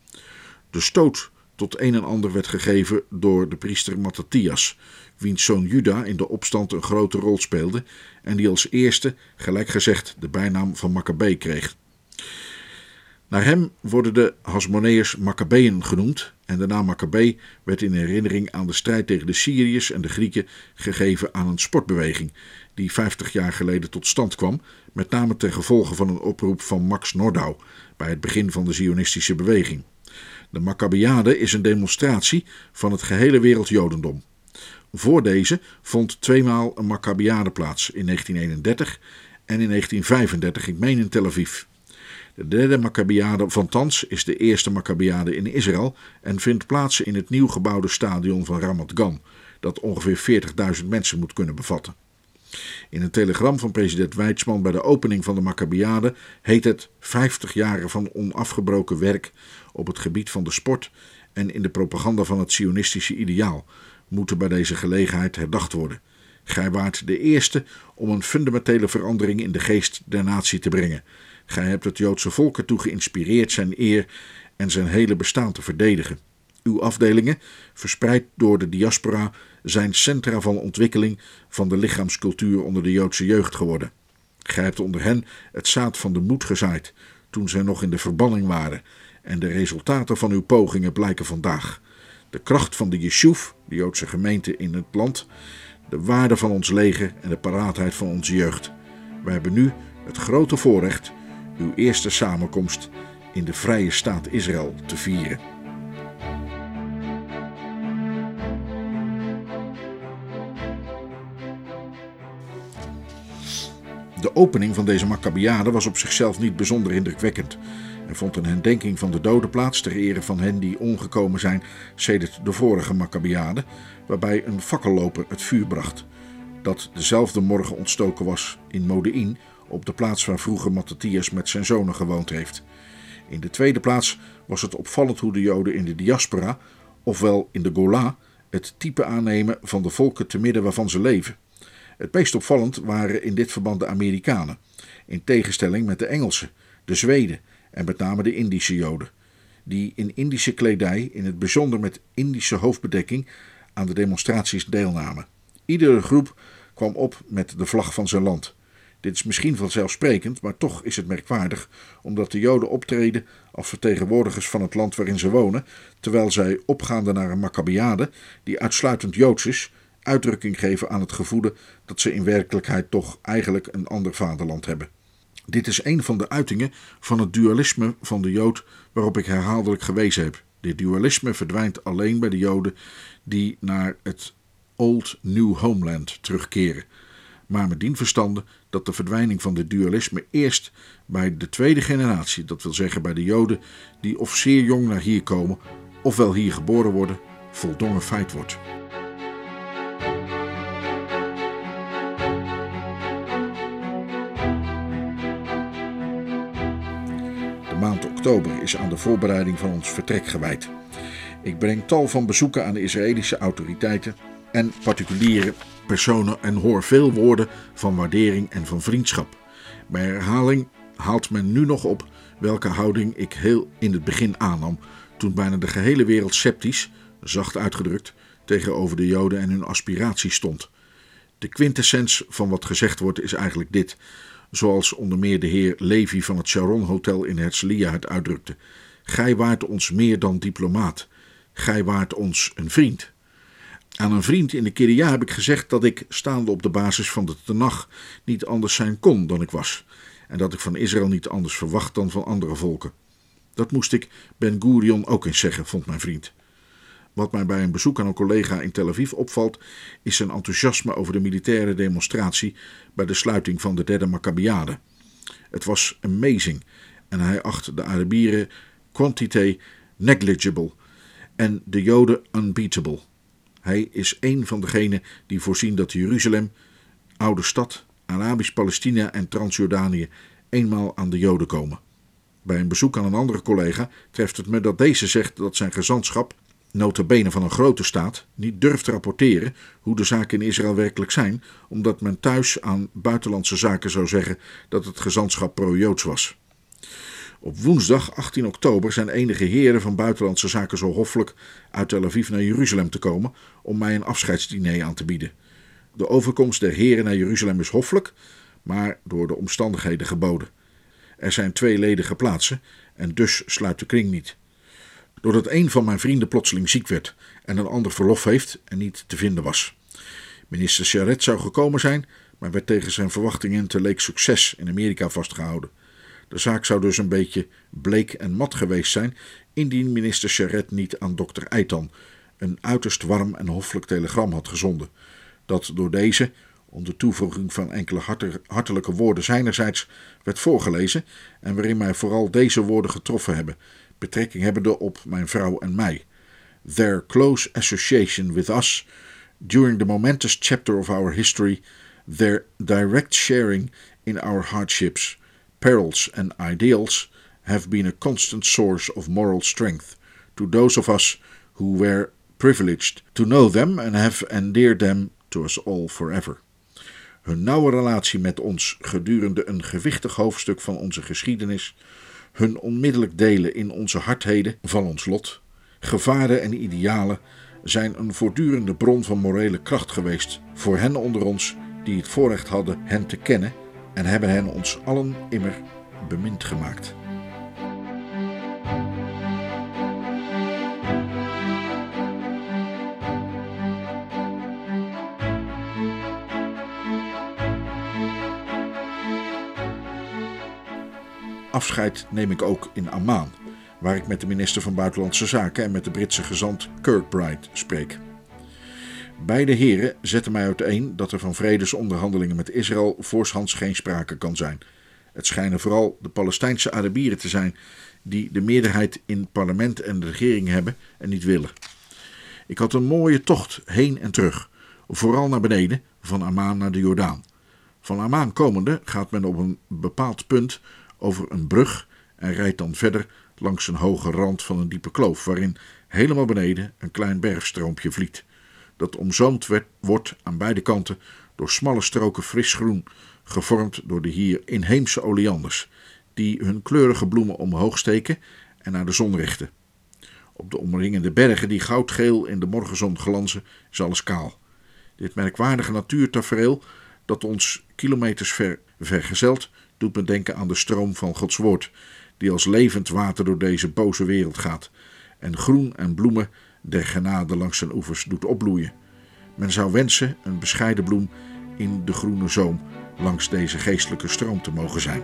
De stoot tot een en ander werd gegeven door de priester Mattathias, wiens zoon Juda in de opstand een grote rol speelde en die als eerste, gelijk gezegd, de bijnaam van Maccabee kreeg. Naar hem worden de Hasmoneërs Maccabeën genoemd en de naam Maccabee werd in herinnering aan de strijd tegen de Syriërs en de Grieken gegeven aan een sportbeweging die vijftig jaar geleden tot stand kwam, met name ten gevolge van een oproep van Max Nordau bij het begin van de Zionistische beweging. De Maccabiade is een demonstratie van het gehele wereldjodendom. Voor deze vond tweemaal een Maccabiade plaats in negentien eenendertig en in negentien vijfendertig, ik meen in Tel Aviv. De derde Maccabiade van thans is de eerste Maccabiade in Israël en vindt plaats in het nieuw gebouwde stadion van Ramat Gan, dat ongeveer veertigduizend mensen moet kunnen bevatten. In een telegram van president Weizmann bij de opening van de Maccabiade heet het vijftig jaren van onafgebroken werk op het gebied van de sport en in de propaganda van het sionistische ideaal moeten bij deze gelegenheid herdacht worden. Gij waart de eerste om een fundamentele verandering in de geest der natie te brengen. Gij hebt het Joodse volk ertoe geïnspireerd zijn eer en zijn hele bestaan te verdedigen. Uw afdelingen, verspreid door de diaspora, zijn centra van ontwikkeling van de lichaamscultuur onder de Joodse jeugd geworden. Gij hebt onder hen het zaad van de moed gezaaid, toen zij nog in de verbanning waren, en de resultaten van uw pogingen blijken vandaag. De kracht van de Yeshuv, de Joodse gemeente in het land, de waarde van ons leger en de paraatheid van onze jeugd. Wij hebben nu het grote voorrecht uw eerste samenkomst in de Vrije Staat Israël te vieren. De opening van deze Maccabiade was op zichzelf niet bijzonder indrukwekkend. Er vond een herdenking van de doden plaats ter ere van hen die omgekomen zijn sedert de vorige Maccabiade, waarbij een fakkelloper het vuur bracht, dat dezelfde morgen ontstoken was in Modeïn, op de plaats waar vroeger Mattathias met zijn zonen gewoond heeft. In de tweede plaats was het opvallend hoe de Joden in de diaspora, ofwel in de Gola, het type aannemen van de volken te midden waarvan ze leven. Het meest opvallend waren in dit verband de Amerikanen, in tegenstelling met de Engelsen, de Zweden en met name de Indische Joden, die in Indische kledij, in het bijzonder met Indische hoofdbedekking, aan de demonstraties deelnamen. Iedere groep kwam op met de vlag van zijn land. Dit is misschien vanzelfsprekend, maar toch is het merkwaardig, omdat de Joden optreden als vertegenwoordigers van het land waarin ze wonen, terwijl zij, opgaande naar een Maccabiade, die uitsluitend Joods is, uitdrukking geven aan het gevoel dat ze in werkelijkheid toch eigenlijk een ander vaderland hebben. Dit is een van de uitingen van het dualisme van de Jood waarop ik herhaaldelijk gewezen heb. Dit dualisme verdwijnt alleen bij de Joden die naar het Old New Homeland terugkeren. Maar met dien verstande dat de verdwijning van dit dualisme eerst bij de tweede generatie, dat wil zeggen bij de Joden die of zeer jong naar hier komen, ofwel hier geboren worden, voldongen feit wordt. De maand oktober is aan de voorbereiding van ons vertrek gewijd. Ik breng tal van bezoeken aan de Israëlische autoriteiten en particuliere personen en hoor veel woorden van waardering en van vriendschap. Bij herhaling haalt men nu nog op welke houding ik heel in het begin aannam, toen bijna de gehele wereld sceptisch, zacht uitgedrukt, tegenover de Joden en hun aspiraties stond. De quintessens van wat gezegd wordt is eigenlijk dit, zoals onder meer de heer Levy van het Sharon Hotel in Hetzelberg het uitdrukte. Gij waart ons meer dan diplomaat, gij waart ons een vriend. Aan een vriend in de Kiria heb ik gezegd dat ik, staande op de basis van de Tenach, niet anders zijn kon dan ik was. En dat ik van Israël niet anders verwacht dan van andere volken. Dat moest ik Ben-Gurion ook eens zeggen, vond mijn vriend. Wat mij bij een bezoek aan een collega in Tel Aviv opvalt, is zijn enthousiasme over de militaire demonstratie bij de sluiting van de derde Maccabiade. Het was amazing en hij acht de Arabieren quantité negligible en de Joden unbeatable. Hij is een van degenen die voorzien dat Jeruzalem, Oude Stad, Arabisch Palestina en Transjordanië eenmaal aan de Joden komen. Bij een bezoek aan een andere collega treft het me dat deze zegt dat zijn gezantschap, nota bene van een grote staat, niet durft te rapporteren hoe de zaken in Israël werkelijk zijn, omdat men thuis aan buitenlandse zaken zou zeggen dat het gezantschap pro-Joods was. Op woensdag achttien oktober zijn enige heren van buitenlandse zaken zo hoffelijk uit Tel Aviv naar Jeruzalem te komen om mij een afscheidsdiner aan te bieden. De overkomst der heren naar Jeruzalem is hoffelijk, maar door de omstandigheden geboden. Er zijn twee ledige plaatsen en dus sluit de kring niet. Doordat een van mijn vrienden plotseling ziek werd en een ander verlof heeft en niet te vinden was. Minister Sharett zou gekomen zijn, maar werd tegen zijn verwachtingen te Lake Success in Amerika vastgehouden. De zaak zou dus een beetje bleek en mat geweest zijn, indien minister Sharett niet aan dokter Eitan een uiterst warm en hoffelijk telegram had gezonden, dat door deze, onder toevoeging van enkele hartelijke woorden zijnerzijds, werd voorgelezen en waarin mij vooral deze woorden getroffen hebben, betrekking hebbende op mijn vrouw en mij. Their close association with us, during the momentous chapter of our history, their direct sharing in our hardships, perils and ideals, have been a constant source of moral strength to those of us who were privileged to know them and have endeared them to us all forever. Hun nauwe relatie met ons gedurende een gewichtig hoofdstuk van onze geschiedenis, hun onmiddellijk delen in onze hardheden van ons lot, gevaren en idealen, zijn een voortdurende bron van morele kracht geweest voor hen onder ons die het voorrecht hadden hen te kennen en hebben hen ons allen immer bemind gemaakt. Afscheid neem ik ook in Amman, waar ik met de minister van Buitenlandse Zaken en met de Britse gezant Kirkbride spreek. Beide heren zetten mij uiteen dat er van vredesonderhandelingen met Israël voorshands geen sprake kan zijn. Het schijnen vooral de Palestijnse Arabieren te zijn die de meerderheid in parlement en de regering hebben en niet willen. Ik had een mooie tocht heen en terug, vooral naar beneden, van Amman naar de Jordaan. Van Amman komende gaat men op een bepaald punt over een brug en rijdt dan verder langs een hoge rand van een diepe kloof, waarin helemaal beneden een klein bergstroompje vliet, dat omzoomd werd, wordt aan beide kanten door smalle stroken fris groen, gevormd door de hier inheemse oleanders, die hun kleurige bloemen omhoog steken en naar de zon richten. Op de omringende bergen die goudgeel in de morgenzon glanzen, is alles kaal. Dit merkwaardige natuurtafereel dat ons kilometers ver vergezelt, doet me denken aan de stroom van Gods woord, die als levend water door deze boze wereld gaat en groen en bloemen der genade langs zijn oevers doet opbloeien. Men zou wensen een bescheiden bloem in de groene zoom langs deze geestelijke stroom te mogen zijn.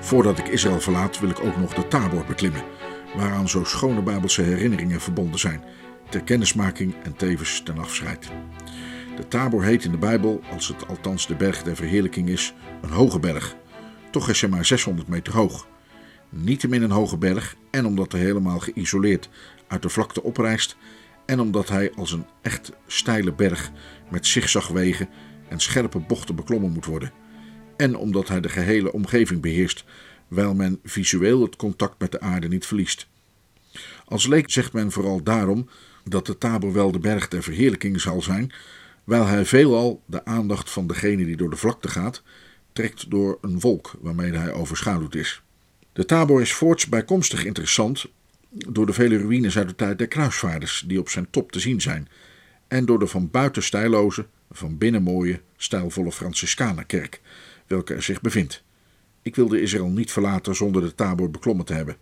Voordat ik Israël verlaat wil ik ook nog de Tabor beklimmen, waaraan zo schone Bijbelse herinneringen verbonden zijn, ter kennismaking en tevens ten afscheid. De Tabor heet in de Bijbel, als het althans de berg der verheerlijking is, een hoge berg. Toch is hij maar zeshonderd meter hoog. Niettemin een hoge berg en omdat hij helemaal geïsoleerd uit de vlakte oprijst en omdat hij als een echt steile berg met zigzagwegen en scherpe bochten beklommen moet worden. En omdat hij de gehele omgeving beheerst, wijl men visueel het contact met de aarde niet verliest. Als leek zegt men vooral daarom dat de Tabor wel de berg der verheerlijking zal zijn, wijl hij veelal de aandacht van degene die door de vlakte gaat, trekt door een wolk waarmee hij overschaduwd is. De Tabor is voorts bijkomstig interessant door de vele ruïnes uit de tijd der kruisvaarders die op zijn top te zien zijn en door de van buiten stijlloze, van binnen mooie, stijlvolle Franciscanenkerk, welke er zich bevindt. Ik wilde Israël niet verlaten zonder de Tabor beklommen te hebben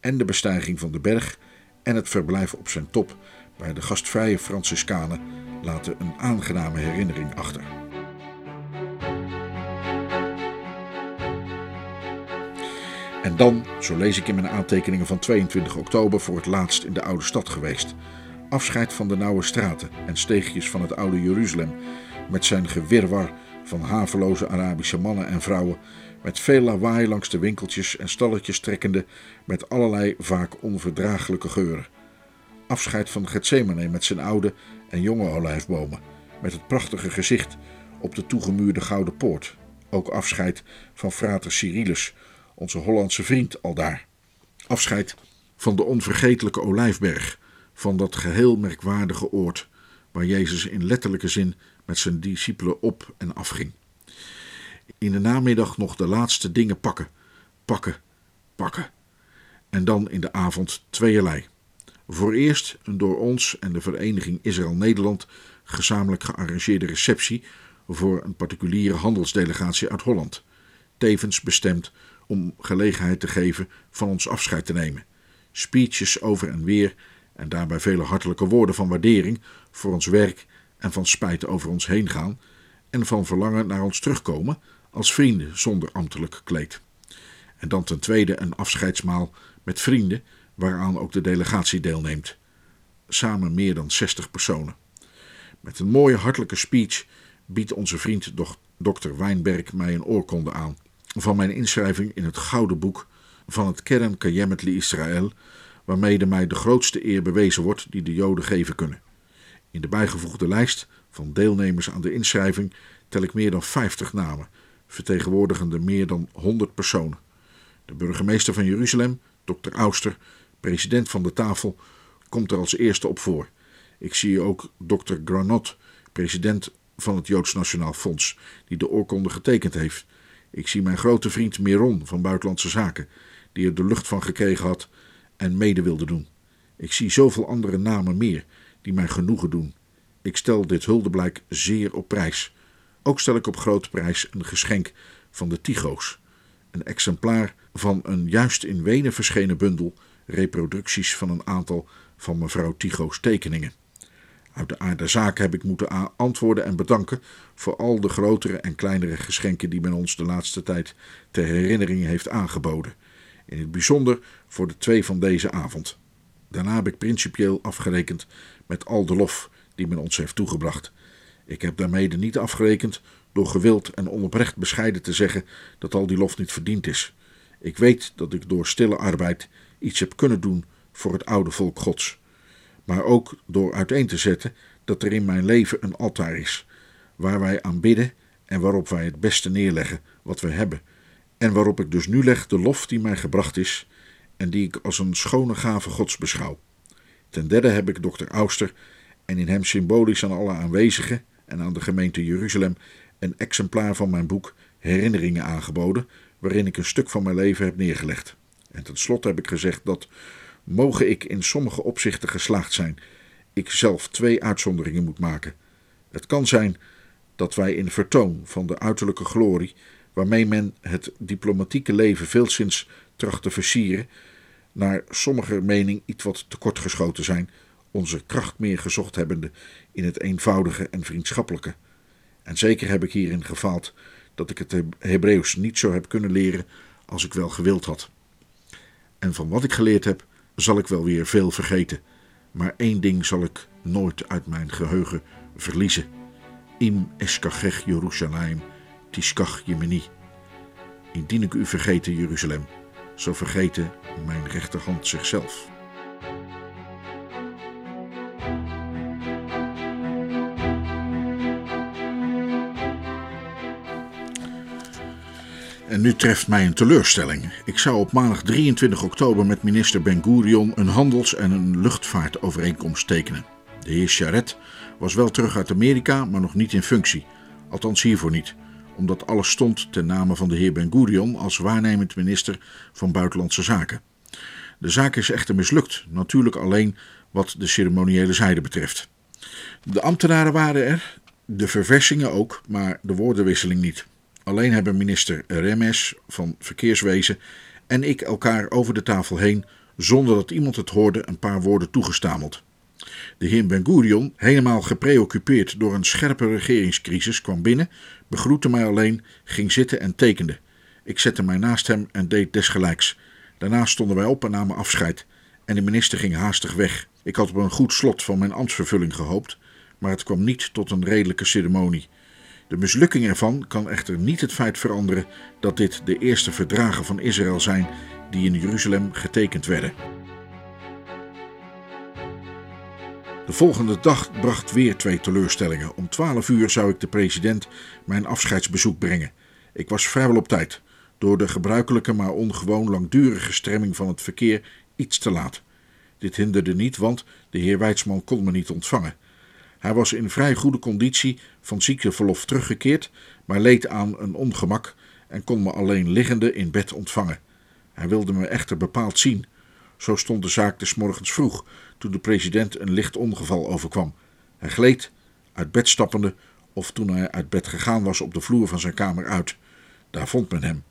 en de bestijging van de berg en het verblijf op zijn top bij de gastvrije Franciscanen laten een aangename herinnering achter. En dan, zo lees ik in mijn aantekeningen van tweeëntwintig oktober, voor het laatst in de Oude Stad geweest. Afscheid van de nauwe straten en steegjes van het oude Jeruzalem, met zijn gewirwar van haveloze Arabische mannen en vrouwen, met veel lawaai langs de winkeltjes en stalletjes trekkende, met allerlei vaak onverdraaglijke geuren. Afscheid van Gethsemane met zijn oude en jonge olijfbomen, met het prachtige gezicht op de toegemuurde Gouden Poort. Ook afscheid van frater Cyrilus, onze Hollandse vriend aldaar. Afscheid van de onvergetelijke Olijfberg, van dat geheel merkwaardige oord waar Jezus in letterlijke zin met zijn discipelen op en afging. In de namiddag nog de laatste dingen pakken, pakken, pakken. En dan in de avond tweeërlei. Vooreerst een door ons en de Vereniging Israël-Nederland gezamenlijk gearrangeerde receptie voor een particuliere handelsdelegatie uit Holland. tevens bestemd om gelegenheid te geven van ons afscheid te nemen. Speeches over en weer en daarbij vele hartelijke woorden van waardering voor ons werk en van spijt over ons heen gaan en van verlangen naar ons terugkomen als vrienden zonder ambtelijk kleed. En dan ten tweede een afscheidsmaal met vrienden waaraan ook de delegatie deelneemt. Samen meer dan zestig personen. Met een mooie hartelijke speech biedt onze vriend dokter Wijnberg mij een oorkonde aan van mijn inschrijving in het Gouden Boek van het Keren Kayemet li Israël, waarmede mij de grootste eer bewezen wordt die de Joden geven kunnen. In de bijgevoegde lijst van deelnemers aan de inschrijving tel ik meer dan vijftig namen, vertegenwoordigende meer dan honderd personen. De burgemeester van Jeruzalem, dokter Auster, president van de tafel, komt er als eerste op voor. Ik zie ook dokter Granot, president van het Joods Nationaal Fonds, die de oorkonde getekend heeft. Ik zie mijn grote vriend Miron van Buitenlandse Zaken, die er de lucht van gekregen had en mede wilde doen. Ik zie zoveel andere namen meer die mij genoegen doen. Ik stel dit huldeblijk zeer op prijs. Ook stel ik op grote prijs een geschenk van de Tycho's, een exemplaar van een juist in Wenen verschenen bundel reproducties van een aantal van mevrouw Tycho's tekeningen. Uit de aard der zaken heb ik moeten antwoorden en bedanken voor al de grotere en kleinere geschenken die men ons de laatste tijd ter herinnering heeft aangeboden. In het bijzonder voor de twee van deze avond. Daarna heb ik principieel afgerekend met al de lof die men ons heeft toegebracht. Ik heb daarmede niet afgerekend door gewild en onoprecht bescheiden te zeggen dat al die lof niet verdiend is. Ik weet dat ik door stille arbeid iets heb kunnen doen voor het oude volk Gods. Maar ook door uiteen te zetten dat er in mijn leven een altaar is, waar wij aanbidden en waarop wij het beste neerleggen wat we hebben. En waarop ik dus nu leg de lof die mij gebracht is en die ik als een schone gave Gods beschouw. Ten derde heb ik dokter Auster en in hem symbolisch aan alle aanwezigen en aan de gemeente Jeruzalem een exemplaar van mijn boek Herinneringen aangeboden, waarin ik een stuk van mijn leven heb neergelegd. En ten slotte heb ik gezegd dat, mogen ik in sommige opzichten geslaagd zijn, ik zelf twee uitzonderingen moet maken. Het kan zijn dat wij in vertoon van de uiterlijke glorie, waarmee men het diplomatieke leven veelzins tracht te versieren, naar sommige mening ietwat tekortgeschoten zijn, onze kracht meer gezocht hebbende in het eenvoudige en vriendschappelijke. En zeker heb ik hierin gefaald dat ik het Hebreeuws niet zo heb kunnen leren als ik wel gewild had. En van wat ik geleerd heb, zal ik wel weer veel vergeten. Maar één ding zal ik nooit uit mijn geheugen verliezen. Im eskachech Jeruzalem, tiskach Jemeni. Indien ik u vergeten, Jeruzalem, zo vergeten mijn rechterhand zichzelf. En nu treft mij een teleurstelling. Ik zou op maandag drieëntwintig oktober met minister Ben-Gurion een handels- en een luchtvaartovereenkomst tekenen. De heer Sharett was wel terug uit Amerika, maar nog niet in functie. Althans hiervoor niet, omdat alles stond ten name van de heer Ben-Gurion als waarnemend minister van Buitenlandse Zaken. De zaak is echter mislukt, natuurlijk alleen wat de ceremoniële zijde betreft. De ambtenaren waren er, de verversingen ook, maar de woordenwisseling niet. Alleen hebben minister Remes van Verkeerswezen en ik elkaar over de tafel heen, zonder dat iemand het hoorde, een paar woorden toegestameld. De heer Ben-Gurion, helemaal gepreoccupeerd door een scherpe regeringscrisis, kwam binnen, begroette mij alleen, ging zitten en tekende. Ik zette mij naast hem en deed desgelijks. Daarna stonden wij op en namen afscheid en de minister ging haastig weg. Ik had op een goed slot van mijn ambtsvervulling gehoopt, maar het kwam niet tot een redelijke ceremonie. De mislukking ervan kan echter niet het feit veranderen dat dit de eerste verdragen van Israël zijn die in Jeruzalem getekend werden. De volgende dag bracht weer twee teleurstellingen. Om twaalf uur zou ik de president mijn afscheidsbezoek brengen. Ik was vrijwel op tijd, door de gebruikelijke maar ongewoon langdurige stremming van het verkeer iets te laat. Dit hinderde niet, want de heer Weidsman kon me niet ontvangen. Hij was in vrij goede conditie van ziekteverlof teruggekeerd, maar leed aan een ongemak en kon me alleen liggende in bed ontvangen. Hij wilde me echter bepaald zien. Zo stond de zaak des morgens vroeg, toen de president een licht ongeval overkwam. Hij gleed, uit bed stappende, of toen hij uit bed gegaan was op de vloer van zijn kamer uit. Daar vond men hem.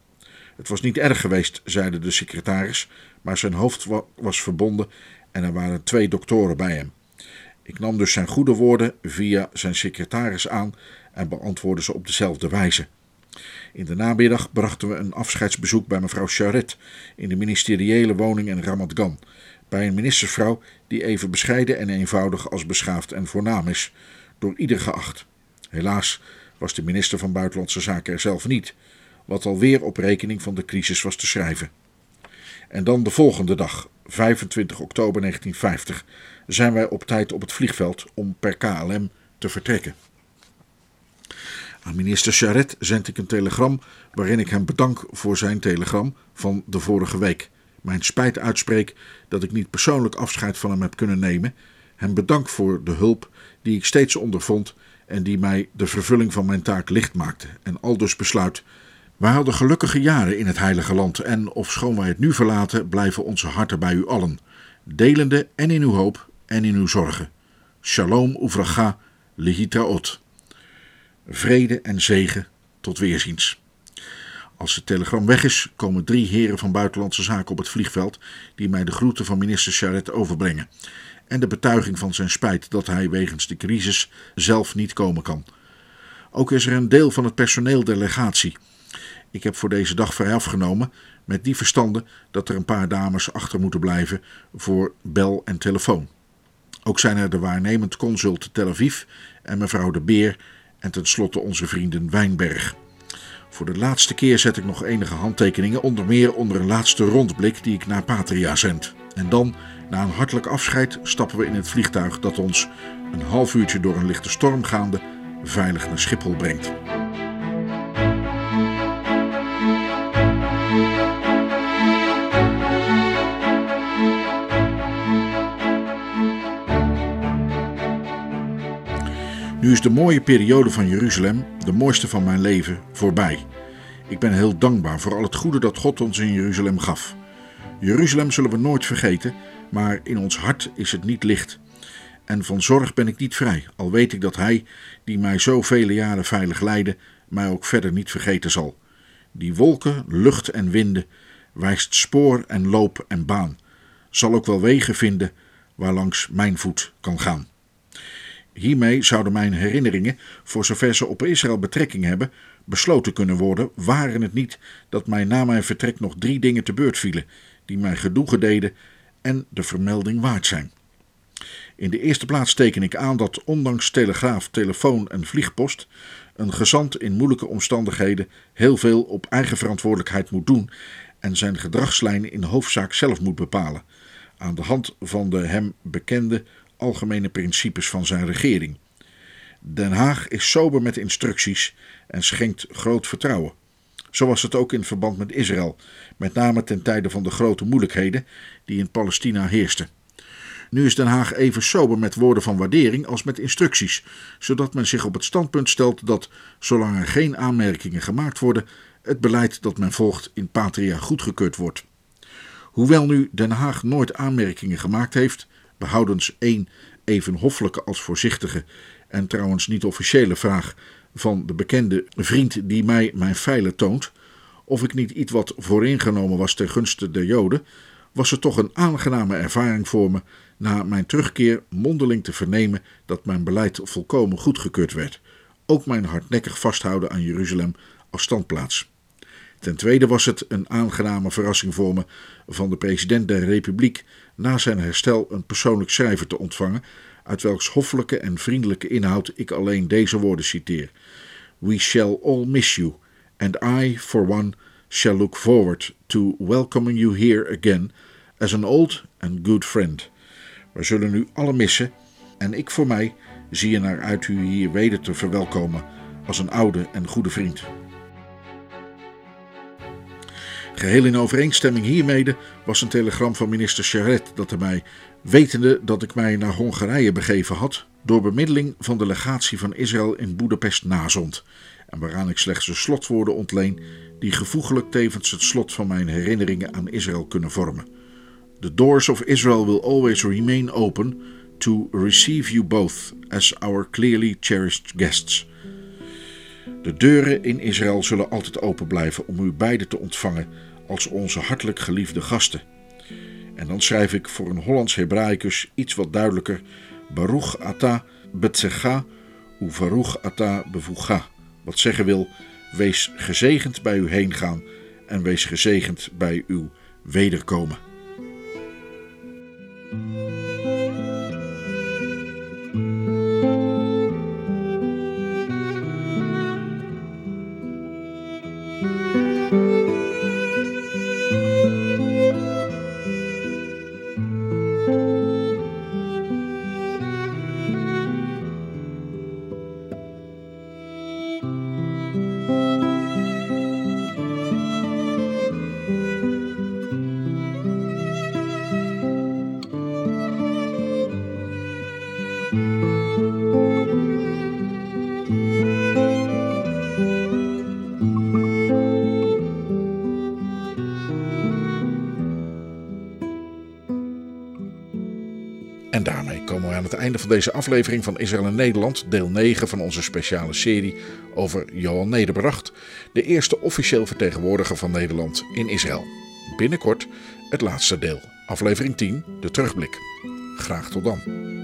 Het was niet erg geweest, zeide de secretaris, maar zijn hoofd was verbonden en er waren twee doktoren bij hem. Ik nam dus zijn goede woorden via zijn secretaris aan en beantwoordde ze op dezelfde wijze. In de namiddag brachten we een afscheidsbezoek bij mevrouw Sharett in de ministeriële woning in Ramat Gan, bij een ministersvrouw die even bescheiden en eenvoudig als beschaafd en voornaam is, door ieder geacht. Helaas was de minister van Buitenlandse Zaken er zelf niet, wat alweer op rekening van de crisis was te schrijven. En dan de volgende dag, vijfentwintig oktober negentienvijftig, zijn wij op tijd op het vliegveld om per K L M te vertrekken. Aan minister Sharett zend ik een telegram waarin ik hem bedank voor zijn telegram van de vorige week. Mijn spijt uitspreek dat ik niet persoonlijk afscheid van hem heb kunnen nemen. Hem bedank voor de hulp die ik steeds ondervond en die mij de vervulling van mijn taak licht maakte. En aldus besluit: wij hadden gelukkige jaren in het Heilige Land en ofschoon wij het nu verlaten, blijven onze harten bij u allen, delende en in uw hoop en in uw zorgen. Shalom uvracha lehitraot. Vrede en zegen, tot weerziens. Als het telegram weg is, komen drie heren van Buitenlandse Zaken op het vliegveld die mij de groeten van minister Sharett overbrengen en de betuiging van zijn spijt dat hij wegens de crisis zelf niet komen kan. Ook is er een deel van het personeel der legatie. Ik heb voor deze dag vrij afgenomen met die verstande dat er een paar dames achter moeten blijven voor bel en telefoon. Ook zijn er de waarnemend consul te Tel Aviv en mevrouw de Beer en tenslotte onze vrienden Wijnberg. Voor de laatste keer zet ik nog enige handtekeningen, onder meer onder een laatste rondblik die ik naar Patria zend. En dan, na een hartelijk afscheid, stappen we in het vliegtuig dat ons, een half uurtje door een lichte storm gaande, veilig naar Schiphol brengt. Nu is de mooie periode van Jeruzalem, de mooiste van mijn leven, voorbij. Ik ben heel dankbaar voor al het goede dat God ons in Jeruzalem gaf. Jeruzalem zullen we nooit vergeten, maar in ons hart is het niet licht. En van zorg ben ik niet vrij, al weet ik dat Hij, die mij zo vele jaren veilig leidde, mij ook verder niet vergeten zal. Die wolken, lucht en winden wijst spoor en loop en baan, zal ook wel wegen vinden waarlangs mijn voet kan gaan. Hiermee zouden mijn herinneringen, voor zover ze op Israël betrekking hebben, besloten kunnen worden, waren het niet dat mij na mijn vertrek nog drie dingen te beurt vielen, die mij genoegen deden en de vermelding waard zijn. In de eerste plaats teken ik aan dat, ondanks telegraaf, telefoon en vliegpost, een gezant in moeilijke omstandigheden heel veel op eigen verantwoordelijkheid moet doen en zijn gedragslijn in hoofdzaak zelf moet bepalen, aan de hand van de hem bekende algemene principes van zijn regering. Den Haag is sober met instructies en schenkt groot vertrouwen. Zo was het ook in verband met Israël, met name ten tijde van de grote moeilijkheden die in Palestina heersten. Nu is Den Haag even sober met woorden van waardering als met instructies, zodat men zich op het standpunt stelt dat, zolang er geen aanmerkingen gemaakt worden, het beleid dat men volgt in Patria goedgekeurd wordt. Hoewel nu Den Haag nooit aanmerkingen gemaakt heeft, behoudens één even hoffelijke als voorzichtige en trouwens niet officiële vraag van de bekende vriend die mij mijn feilen toont, of ik niet iets wat vooringenomen was ten gunste der Joden, was het toch een aangename ervaring voor me na mijn terugkeer mondeling te vernemen dat mijn beleid volkomen goedgekeurd werd, ook mijn hardnekkig vasthouden aan Jeruzalem als standplaats. Ten tweede was het een aangename verrassing voor me van de president der Republiek na zijn herstel een persoonlijk schrijven te ontvangen, uit welks hoffelijke en vriendelijke inhoud ik alleen deze woorden citeer: "We shall all miss you, and I, for one, shall look forward to welcoming you here again as an old and good friend." We zullen u allen missen en ik voor mij zie er naar uit u hier weder te verwelkomen als een oude en goede vriend. Geheel in overeenstemming hiermede was een telegram van minister Sharett dat hij mij, wetende dat ik mij naar Hongarije begeven had, door bemiddeling van de legatie van Israël in Boedapest nazond, en waaraan ik slechts de slotwoorden ontleen die gevoeglijk tevens het slot van mijn herinneringen aan Israël kunnen vormen. "The doors of Israel will always remain open to receive you both as our clearly cherished guests." De deuren in Israël zullen altijd open blijven om u beiden te ontvangen als onze hartelijk geliefde gasten. En dan schrijf ik voor een Hollands Hebraïcus iets wat duidelijker. Baruch ata betzecha u varuch ata bevucha. Wat zeggen wil, wees gezegend bij uw heengaan en wees gezegend bij uw wederkomen. En daarmee komen we aan het einde van deze aflevering van Israël en Nederland, deel negen van onze speciale serie over Johan Nederbragt, de eerste officieel vertegenwoordiger van Nederland in Israël. Binnenkort het laatste deel, aflevering tien, de terugblik. Graag tot dan.